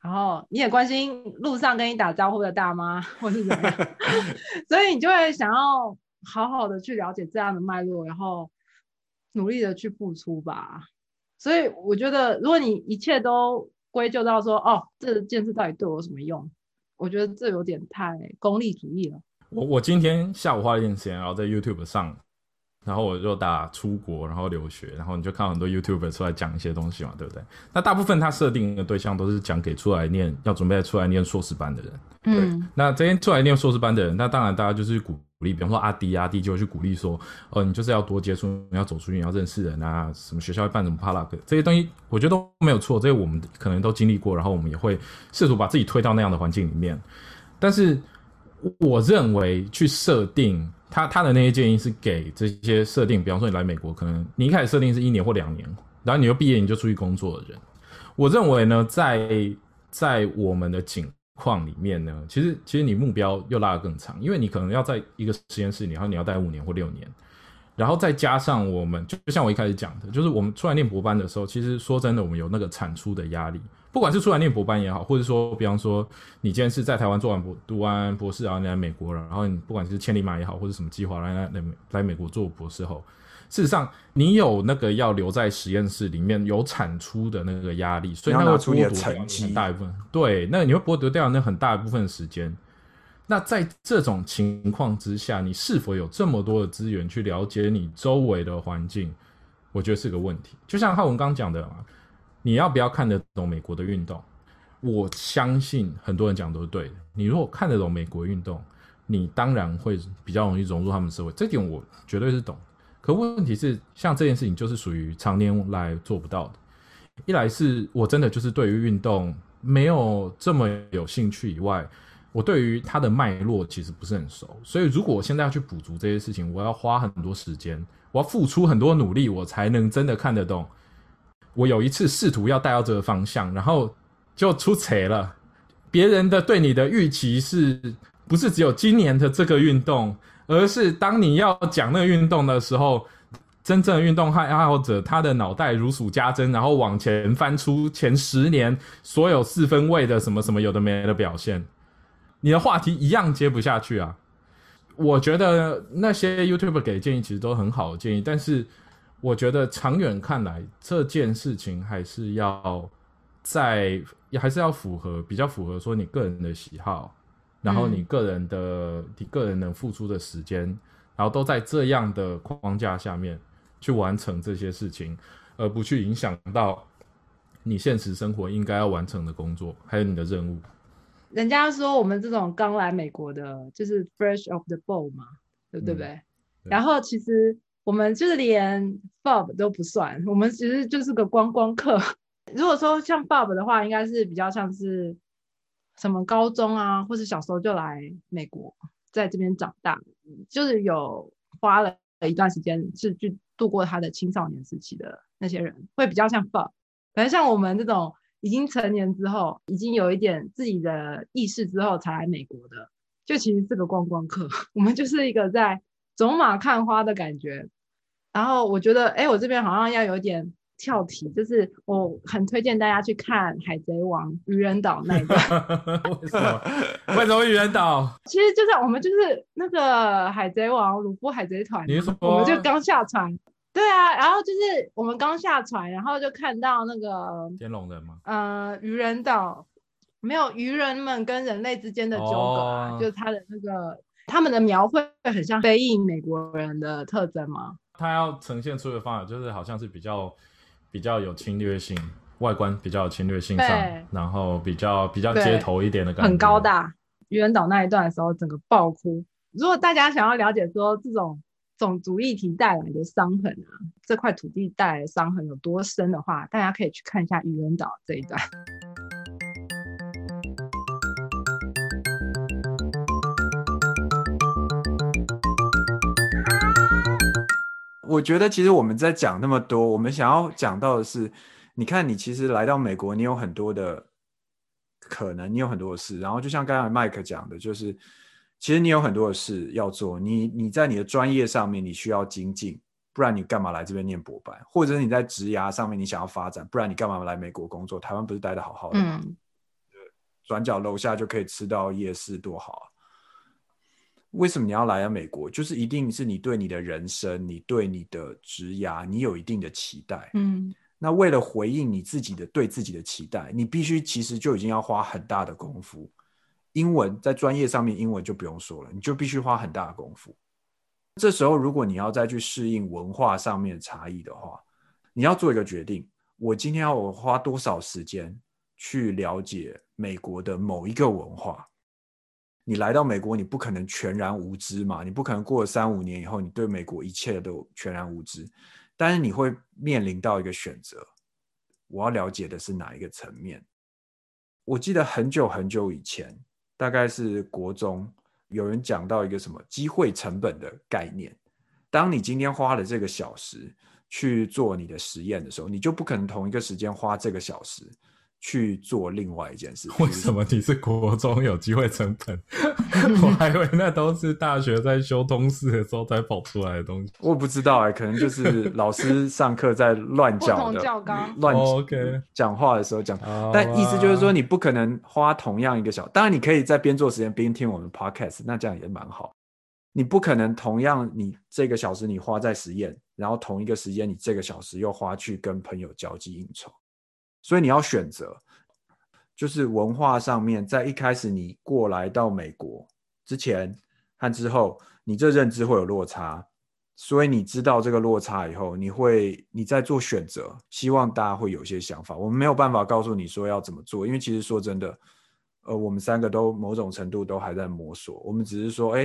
然后你也关心路上跟你打招呼的大妈或是怎么样所以你就会想要好好的去了解这样的脉络，然后努力的去付出吧。所以我觉得如果你一切都归咎到说哦这件事到底对我有什么用，我觉得这有点太功利主义了。我今天下午花了一点时间，然后在 YouTube 上，然后我就打出国然后留学，然后你就看到很多 YouTuber 出来讲一些东西嘛，对不对？那大部分他设定的对象都是讲给出来念，要准备出来念硕士班的人。对，那这些出来念硕士班的人，那当然大家就是鼓励，比方说阿迪就会去鼓励说你就是要多接触，你要走出去，你要认识人啊，什么学校会办什么 Pala， 这些东西我觉得都没有错，这些我们可能都经历过，然后我们也会试图把自己推到那样的环境里面。但是我认为去设定他的那些建议是给这些设定，比方说你来美国，可能你一开始设定是1年或2年，然后你又毕业你就出去工作的人。我认为呢，在我们的景况里面呢，其实你目标又拉得更长，因为你可能要在一个实验室，然后你要待5年或6年，然后再加上我们就像我一开始讲的，就是我们出来念博班的时候，其实说真的我们有那个产出的压力，不管是出来念博班也好，或者说比方说你今天是在台湾做完读完博士，然后你来美国了，然后你不管是千里马也好或者什么计划 来美国做博士后，事实上你有那个要留在实验室里面有产出的那个压力，所以那会剥夺掉很大一部分，对，那你会剥夺掉那很大一部分的时间。那在这种情况之下，你是否有这么多的资源去了解你周围的环境，我觉得是个问题。就像浩文刚讲的嘛，你要不要看得懂美国的运动？我相信很多人讲都是对的。你如果看得懂美国运动，你当然会比较容易融入他们社会，这点我绝对是懂。可问题是，像这件事情就是属于常年来做不到的。一来是我真的就是对于运动没有这么有兴趣以外，我对于它的脉络其实不是很熟，所以如果我现在要去补足这些事情，我要花很多时间，我要付出很多努力，我才能真的看得懂。我有一次试图要带到这个方向，然后就出错了。别人的对你的预期是不是只有今年的这个运动，而是当你要讲那个运动的时候，真正的运动爱好者他的脑袋如数家珍，然后往前翻出前10年所有4分位的什么什么有的没的表现，你的话题一样接不下去啊。我觉得那些 YouTuber 给的建议其实都很好的建议，但是我觉得长远看来这件事情还是要比较符合说你个人的喜好，然后你个人能付出的时间，然后都在这样的框架下面去完成这些事情，而不去影响到你现实生活应该要完成的工作还有你的任务。人家说我们这种刚来美国的就是 fresh off the boat 嘛，对不对？然后其实我们就是连 FOB 都不算，我们其实就是个观光客。如果说像 FOB 的话，应该是比较像是什么高中啊，或是小时候就来美国，在这边长大，就是有花了一段时间是去度过他的青少年时期的那些人，会比较像 FOB。 可能像我们这种已经成年之后，已经有一点自己的意识之后才来美国的，就其实是个观光客，我们就是一个在走马看花的感觉。然后我觉得我这边好像要有点跳题，就是我很推荐大家去看海贼王愚人岛那一段。为什么愚人岛？其实就是我们就是那个海贼王鲁夫海贼团，我们就刚下船。对啊，然后就是我们刚下船，然后就看到那个天龙人吗？愚人岛没有鱼人们跟人类之间的纠葛啊，就是他的那个他们的描绘很像非裔美国人的特征嘛。他要呈现出的方法就是好像是比较有侵略性，外观比较有侵略性上，然后比较街头一点的感觉，很高大。愚人岛那一段的时候，整个爆哭。如果大家想要了解说这种种族议题带来的伤痕啊，这块土地带来的伤痕有多深的话，大家可以去看一下愚人岛这一段。我觉得其实我们在讲那么多，我们想要讲到的是，你看你其实来到美国，你有很多的可能，你有很多的事，然后就像刚才 Mike 讲的，就是其实你有很多的事要做，你在你的专业上面你需要精进，不然你干嘛来这边念博班？或者你在职涯上面你想要发展，不然你干嘛来美国工作？台湾不是待得好好的吗？转角楼下就可以吃到夜市，多好啊！为什么你要来到美国？就是一定是你对你的人生，你对你的职涯，你有一定的期待。那为了回应你自己的对自己的期待，你必须其实就已经要花很大的功夫。英文在专业上面，英文就不用说了，你就必须花很大的功夫。这时候如果你要再去适应文化上面的差异的话，你要做一个决定，我今天要花多少时间去了解美国的某一个文化。你来到美国，你不可能全然无知嘛，你不可能过了3-5年以后你对美国一切都全然无知，但是你会面临到一个选择，我要了解的是哪一个层面。我记得很久很久以前，大概是国中，有人讲到一个什么机会成本的概念。当你今天花了这个小时去做你的实验的时候，你就不可能同一个时间花这个小时去做另外一件事。为什么你是国中有机会成本？我还以为那都是大学在修通识的时候才跑出来的东西。我不知道可能就是老师上课在乱讲的乱讲话的时候讲，但意思就是说你不可能花同样一个小时。当然你可以在边做实验边听我们 podcast， 那这样也蛮好。你不可能同样你这个小时你花在实验，然后同一个时间你这个小时又花去跟朋友交际应酬。所以你要选择，就是文化上面，在一开始你过来到美国之前和之后，你这认知会有落差，所以你知道这个落差以后，你在做选择，希望大家会有些想法。我们没有办法告诉你说要怎么做，因为其实说真的，我们三个都某种程度都还在摸索。我们只是说，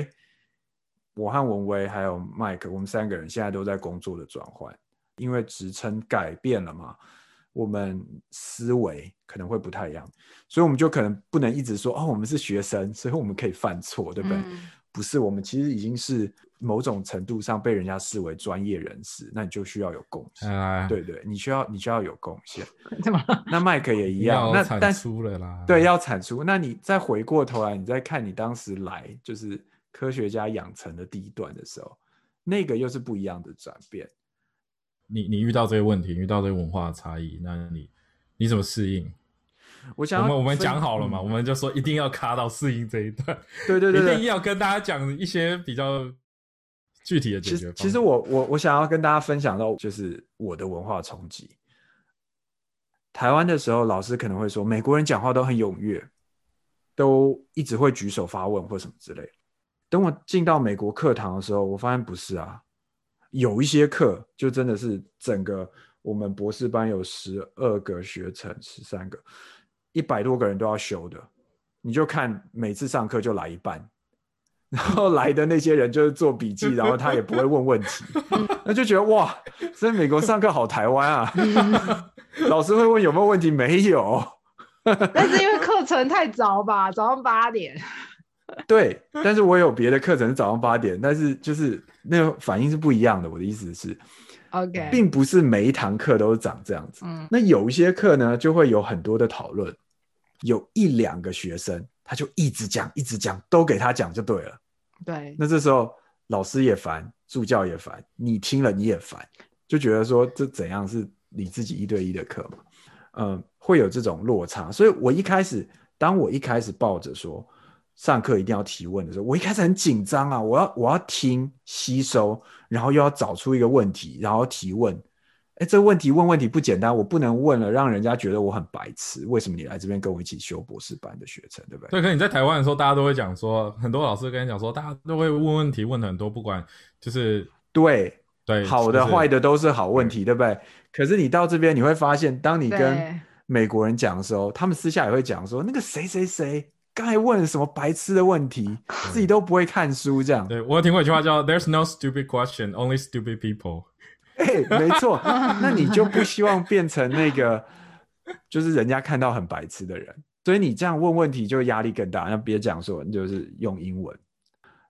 我和文威还有 Mike， 我们三个人现在都在工作的转换，因为职称改变了嘛。我们思维可能会不太一样，所以我们就可能不能一直说我们是学生，所以我们可以犯错，对不对？不是，我们其实已经是某种程度上被人家视为专业人士，那你就需要有贡献。对，你需要有贡献。那麦克也一样，那产出了啦，对，要产出。那你再回过头来，你再看你当时来就是科学家养成的第一段的时候，那个又是不一样的转变。你遇到这些问题，遇到这些文化差异，那你怎么适应？我们讲好了嘛，我们就说一定要卡到适应这一段。对，一定要跟大家讲一些比较具体的解决方法。其实我想要跟大家分享到，就是我的文化冲击。台湾的时候，老师可能会说美国人讲话都很踊跃，都一直会举手发问或什么之类的。等我进到美国课堂的时候，我发现不是啊。有一些课就真的是整个我们博士班有12个学程，13个，100多个人都要修的，你就看每次上课就来一半，然后来的那些人就是做笔记，然后他也不会问问题，那就觉得哇，在美国上课好台湾啊，老师会问有没有问题，没有。但是因为课程太早吧，早上8点。对，但是我有别的课程是早上8点，但是就是那个反应是不一样的。我的意思是 OK， 并不是每一堂课都是长这样子、嗯、那有一些课呢就会有很多的讨论，有一两个学生他就一直讲一直讲，都给他讲就对了。对，那这时候老师也烦，助教也烦，你听了你也烦，就觉得说这怎样是你自己一对一的课嘛，会有这种落差。所以我一开始，当我一开始抱着说上课一定要提问的时候，我一开始很紧张啊，我要听吸收，然后又要找出一个问题，然后提问。哎，这问题问问题不简单，我不能问了让人家觉得我很白痴，为什么你来这边跟我一起修博士班的学程，对不对？对，可是你在台湾的时候大家都会讲说，很多老师跟你讲说大家都会问问题，问很多，不管就是对对，好的、就是、坏的都是好问题， 对不对？可是你到这边你会发现，当你跟美国人讲的时候，他们私下也会讲说那个谁谁谁刚才问了什么白痴的问题，自己都不会看书这样。对，我有听过一句话叫 There's no stupid question, only stupid people。欸、没错。那你就不希望变成那个就是人家看到很白痴的人，所以你这样问问题就压力更大。那别讲说就是用英文，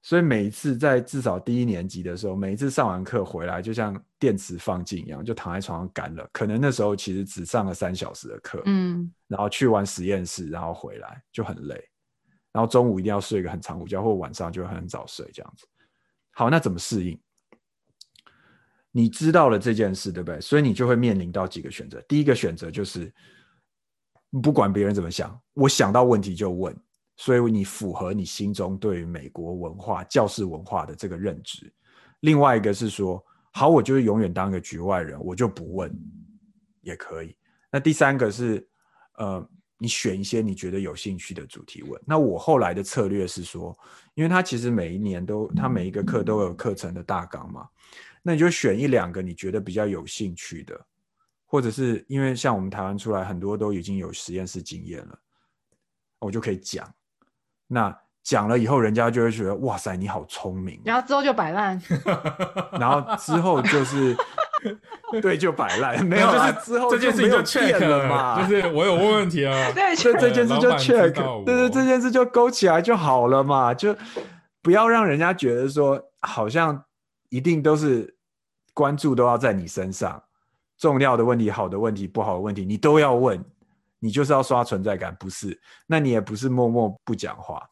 所以每一次在至少第一年级的时候，每一次上完课回来就像电池放尽一样，就躺在床上干了。可能那时候其实只上了3小时的课、嗯、然后去完实验室，然后回来就很累，然后中午一定要睡个很长午觉，或晚上就会很早睡这样子。好，那怎么适应？你知道了这件事，对不对？所以你就会面临到几个选择。第一个选择就是不管别人怎么想，我想到问题就问，所以你符合你心中对于美国文化、教室文化的这个认知。另外一个是说，好，我就是永远当一个局外人，我就不问也可以。那第三个是你选一些你觉得有兴趣的主题问。那我后来的策略是说，因为他其实每一年都，他每一个课都有课程的大纲嘛，那你就选一两个你觉得比较有兴趣的，或者是因为像我们台湾出来很多都已经有实验室经验了，我就可以讲。那讲了以后人家就会觉得哇塞你好聪明，然后之后就摆烂。然后之后就是对，就摆烂。没有啊，之后就没有变了嘛，这件事情就 check 了，就是我有问问题啊。对，这件事就 check， 对，这件事就勾起来就好了嘛，就不要让人家觉得说好像一定都是关注都要在你身上，重要的问题、好的问题、不好的问题，你都要问，你就是要刷存在感，不是？那你也不是默默不讲话，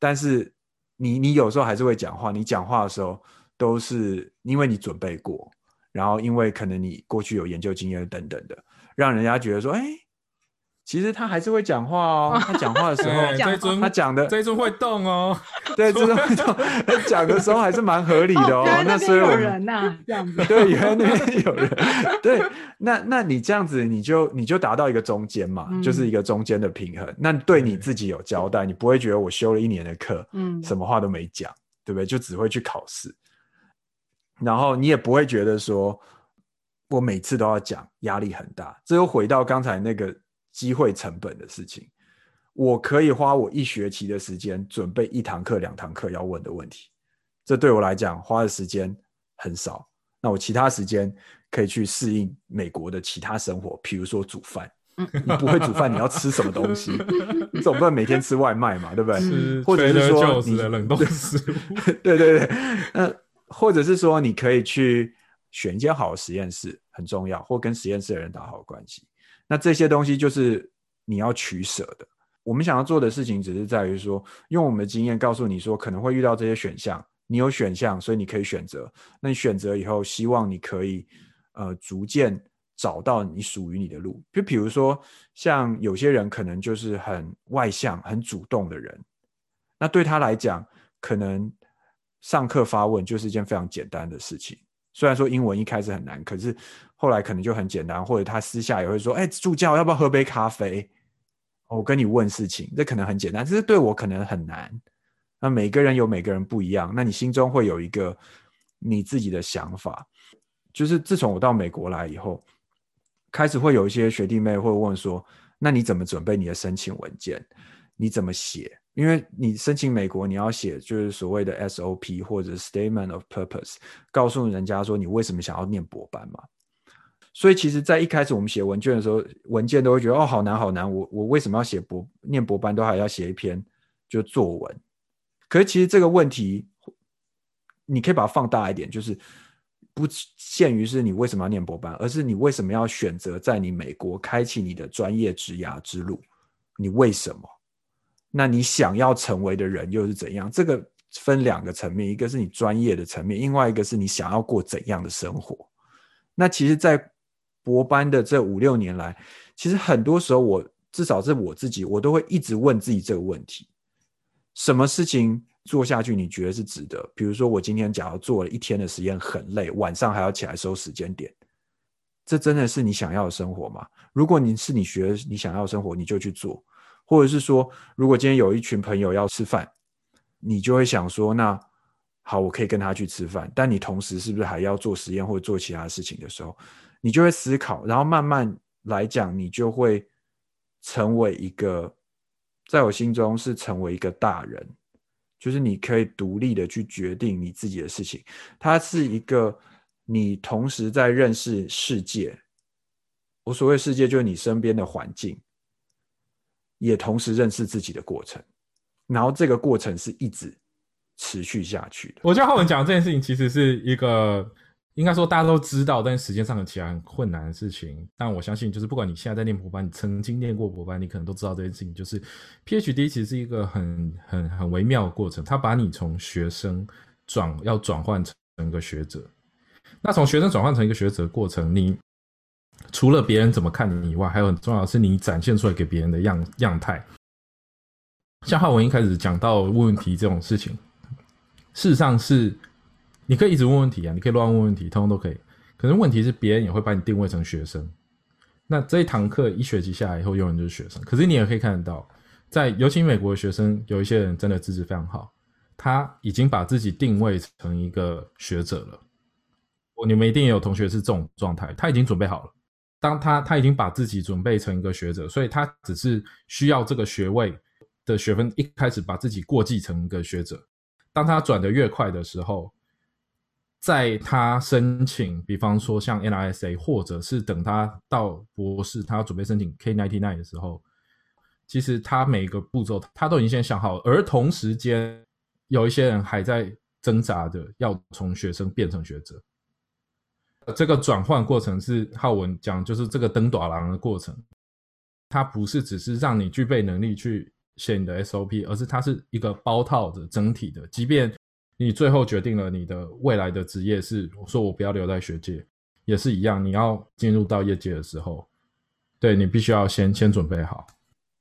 但是你有时候还是会讲话。你讲话的时候都是因为你准备过，然后因为可能你过去有研究经验等等的，让人家觉得说，哎，其实他还是会讲话哦。他讲话的时候，他讲的这一尊会动哦。对，这尊会动。他讲的时候还是蛮合理的哦。那所以有人啊，这样子。对，原来那边有人。对，那你这样子，你就达到一个中间嘛、嗯，就是一个中间的平衡。那对你自己有交代，你不会觉得我修了1年的课，嗯，什么话都没讲，对不对？就只会去考试，然后你也不会觉得说我每次都要讲，压力很大。这又回到刚才那个机会成本的事情，我可以花我1学期的时间准备1堂课、2堂课要问的问题，这对我来讲花的时间很少。那我其他时间可以去适应美国的其他生活，比如说煮饭。你不会煮饭，你要吃什么东西？你总不能每天吃外卖嘛，对不对？或者是说你的冷冻食物，对对对。或者是说你可以去选一间好的实验室，很重要，或跟实验室的人打好关系。那这些东西就是你要取舍的。我们想要做的事情只是在于说，用我们的经验告诉你说可能会遇到这些选项，你有选项所以你可以选择。那你选择以后，希望你可以逐渐找到你属于你的路。就比如说像有些人可能就是很外向很主动的人，那对他来讲可能上课发问就是一件非常简单的事情。虽然说英文一开始很难，可是后来可能就很简单。或者他私下也会说，哎，助教要不要喝杯咖啡，我跟你问事情，这可能很简单，这是对我可能很难。那每个人有每个人不一样，那你心中会有一个你自己的想法。就是自从我到美国来以后，开始会有一些学弟妹会问说，那你怎么准备你的申请文件，你怎么写，因为你申请美国你要写就是所谓的 SOP 或者 Statement of Purpose， 告诉人家说你为什么想要念博班嘛。所以其实在一开始我们写文件的时候，文件都会觉得哦好难好难，我为什么要写念博班，都还要写一篇就作文。可是其实这个问题你可以把它放大一点，就是不限于是你为什么要念博班，而是你为什么要选择在你美国开启你的专业职涯之路，你为什么，那你想要成为的人又是怎样。这个分两个层面，一个是你专业的层面，另外一个是你想要过怎样的生活。那其实在博班的这五六年来，其实很多时候我至少是我自己，我都会一直问自己这个问题，什么事情做下去你觉得是值得。比如说我今天假如做了一天的实验很累，晚上还要起来收时间点，这真的是你想要的生活吗？如果你是你学你想要的生活，你就去做。或者是说如果今天有一群朋友要吃饭，你就会想说那好，我可以跟他去吃饭，但你同时是不是还要做实验或者做其他事情的时候，你就会思考，然后慢慢来讲你就会成为一个，在我心中是成为一个大人，就是你可以独立的去决定你自己的事情。它是一个你同时在认识世界，我所谓世界就是你身边的环境，也同时认识自己的过程，然后这个过程是一直持续下去的。我觉得浩文讲这件事情其实是一个应该说大家都知道但时间上起来很困难的事情，但我相信就是不管你现在在念博班，你曾经念过博班，你可能都知道这件事情，就是 PhD 其实是一个很微妙的过程，它把你从学生要转换成一个学者。那从学生转换成一个学者的过程，你除了别人怎么看你以外，还有很重要的是你展现出来给别人的样态。像浩文一开始讲到问题这种事情，事实上是你可以一直问问题啊，你可以乱问问题，通通都可以。可是问题是别人也会把你定位成学生。那这一堂课一学期下来以后，有人就是学生。可是你也可以看得到，在尤其美国的学生，有一些人真的资质非常好，他已经把自己定位成一个学者了。你们一定也有同学是这种状态，他已经准备好了。当他已经把自己准备成一个学者，所以他只是需要这个学位的学分一开始把自己过继成一个学者。当他转得越快的时候，在他申请比方说像 NRSA 或者是等他到博士他准备申请 K99 的时候，其实他每一个步骤他都已经先想好了。而同时间有一些人还在挣扎的要从学生变成学者，这个转换过程是浩文讲就是这个登大人的过程，它不是只是让你具备能力去写你的 SOP， 而是它是一个包套的整体的。即便你最后决定了你的未来的职业是说我不要留在学界也是一样，你要进入到业界的时候，对，你必须要先准备好。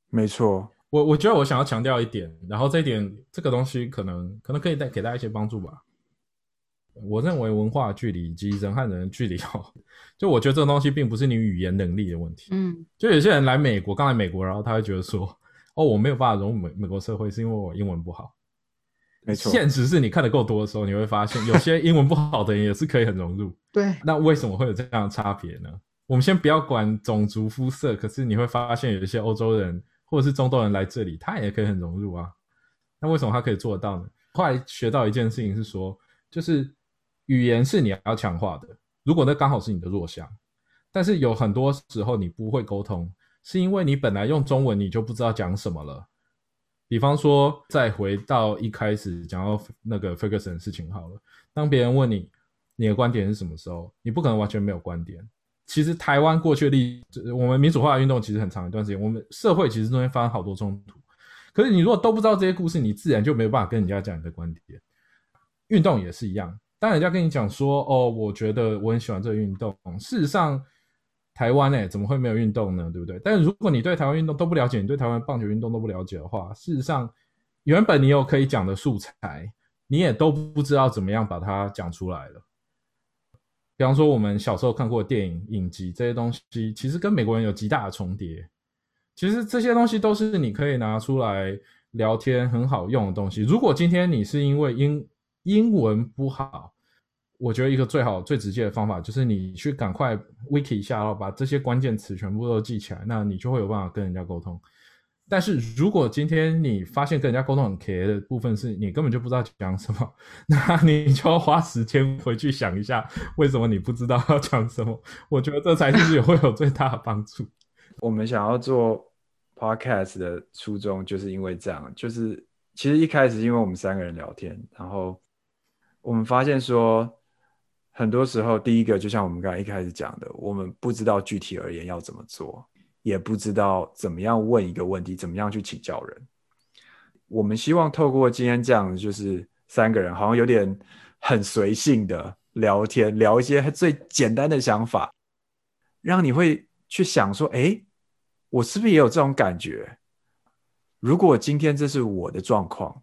没错，我觉得我想要强调一点，然后这一点这个东西可能可以给大家一些帮助吧。我认为文化距离以及人和人的距离就我觉得这个东西并不是你语言能力的问题。就有些人来美国，刚来美国，然后他会觉得说哦我没有办法融入美国社会是因为我英文不好。没错，现实是你看得够多的时候，你会发现有些英文不好的人也是可以很融入。对，那为什么会有这样的差别呢？我们先不要管种族肤色，可是你会发现有一些欧洲人或者是中东人来这里，他也可以很融入啊。那为什么他可以做得到呢？后来学到一件事情是说，就是语言是你要强化的，如果那刚好是你的弱项，但是有很多时候你不会沟通，是因为你本来用中文你就不知道讲什么了。比方说再回到一开始讲到那个 Ferguson 的事情好了，当别人问你的观点是什么时候，你不可能完全没有观点。其实台湾过去的历史，我们民主化的运动其实很长一段时间，我们社会其实中间发生好多冲突，可是你如果都不知道这些故事，你自然就没有办法跟人家讲你的观点。运动也是一样，当人家跟你讲说哦我觉得我很喜欢这个运动，事实上台湾怎么会没有运动呢，对不对？但如果你对台湾运动都不了解，你对台湾棒球运动都不了解的话，事实上原本你有可以讲的素材，你也都不知道怎么样把它讲出来了。比方说我们小时候看过的电影影集，这些东西其实跟美国人有极大的重叠，其实这些东西都是你可以拿出来聊天很好用的东西。如果今天你是因为英文不好，我觉得一个最好最直接的方法就是你去赶快 wiki 一下，然后把这些关键词全部都记起来，那你就会有办法跟人家沟通。但是如果今天你发现跟人家沟通很 care 的部分是你根本就不知道讲什么，那你就要花时间回去想一下为什么你不知道要讲什么，我觉得这才是会有最大的帮助。我们想要做 podcast 的初衷就是因为这样，就是其实一开始因为我们三个人聊天，然后我们发现说很多时候第一个就像我们刚才一开始讲的，我们不知道具体而言要怎么做，也不知道怎么样问一个问题，怎么样去请教人。我们希望透过今天这样，就是三个人好像有点很随性的聊天，聊一些最简单的想法，让你会去想说，诶，我是不是也有这种感觉？如果今天这是我的状况，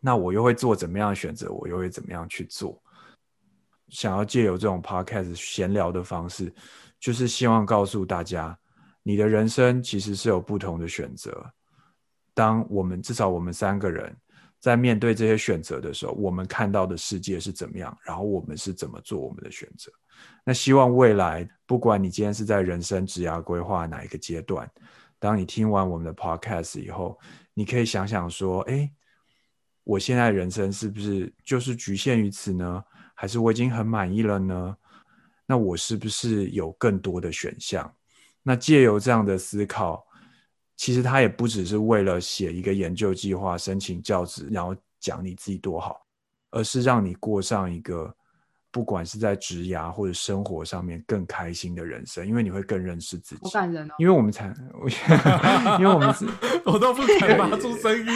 那我又会做怎么样的选择？我又会怎么样去做？想要借由这种 podcast 闲聊的方式，就是希望告诉大家你的人生其实是有不同的选择。当我们至少我们三个人在面对这些选择的时候，我们看到的世界是怎么样，然后我们是怎么做我们的选择。那希望未来不管你今天是在人生职涯规划哪一个阶段，当你听完我们的 podcast 以后，你可以想想说，诶，我现在的人生是不是就是局限于此呢？还是我已经很满意了呢？那我是不是有更多的选项？那借由这样的思考，其实他也不只是为了写一个研究计划申请教职然后讲你自己多好，而是让你过上一个不管是在职涯或者生活上面更开心的人生，因为你会更认识自己。好感人哦！因为我们才因为我们我都不敢发出声音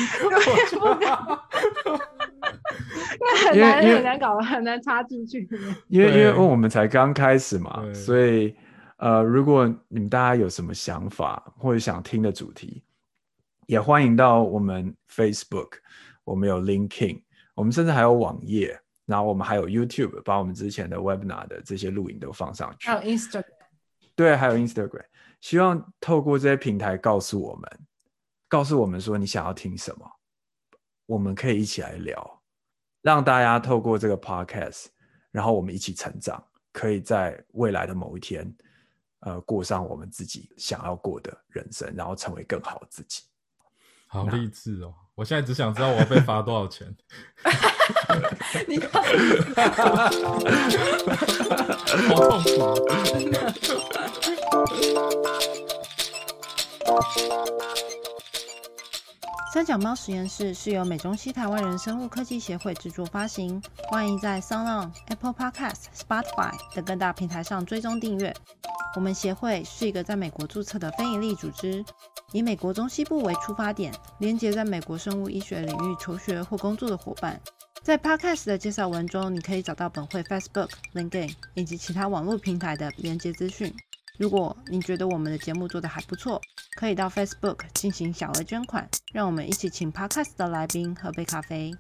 因为很难搞，很难插进去，因为我们才刚开始嘛，所以如果你们大家有什么想法或者想听的主题，也欢迎到我们 Facebook， 我们有 LinkedIn， 我们甚至还有网页，然后我们还有 YouTube， 把我们之前的 Webinar 的这些录影都放上去，还有 Instagram， 对，还有 Instagram。 希望透过这些平台告诉我们说你想要听什么，我们可以一起来聊，让大家透过这个 Podcast 然后我们一起成长，可以在未来的某一天过上我们自己想要过的人生，然后成为更好的自己。好励志哦！我现在只想知道我要被罚多少钱。你看好痛苦哦，真的。三脚猫实验室是由美中西台湾人生物科技协会制作发行，欢迎在 SoundOn、Apple Podcast、Spotify 等各大平台上追踪订阅。我们协会是一个在美国注册的非营利组织，以美国中西部为出发点，连结在美国生物医学领域求学或工作的伙伴。在 Podcast 的介绍文中，你可以找到本会 Facebook、LinkedIn 以及其他网络平台的连结资讯。如果你觉得我们的节目做得还不错，可以到 Facebook 进行小额捐款，让我们一起请 Podcast 的来宾喝杯咖啡。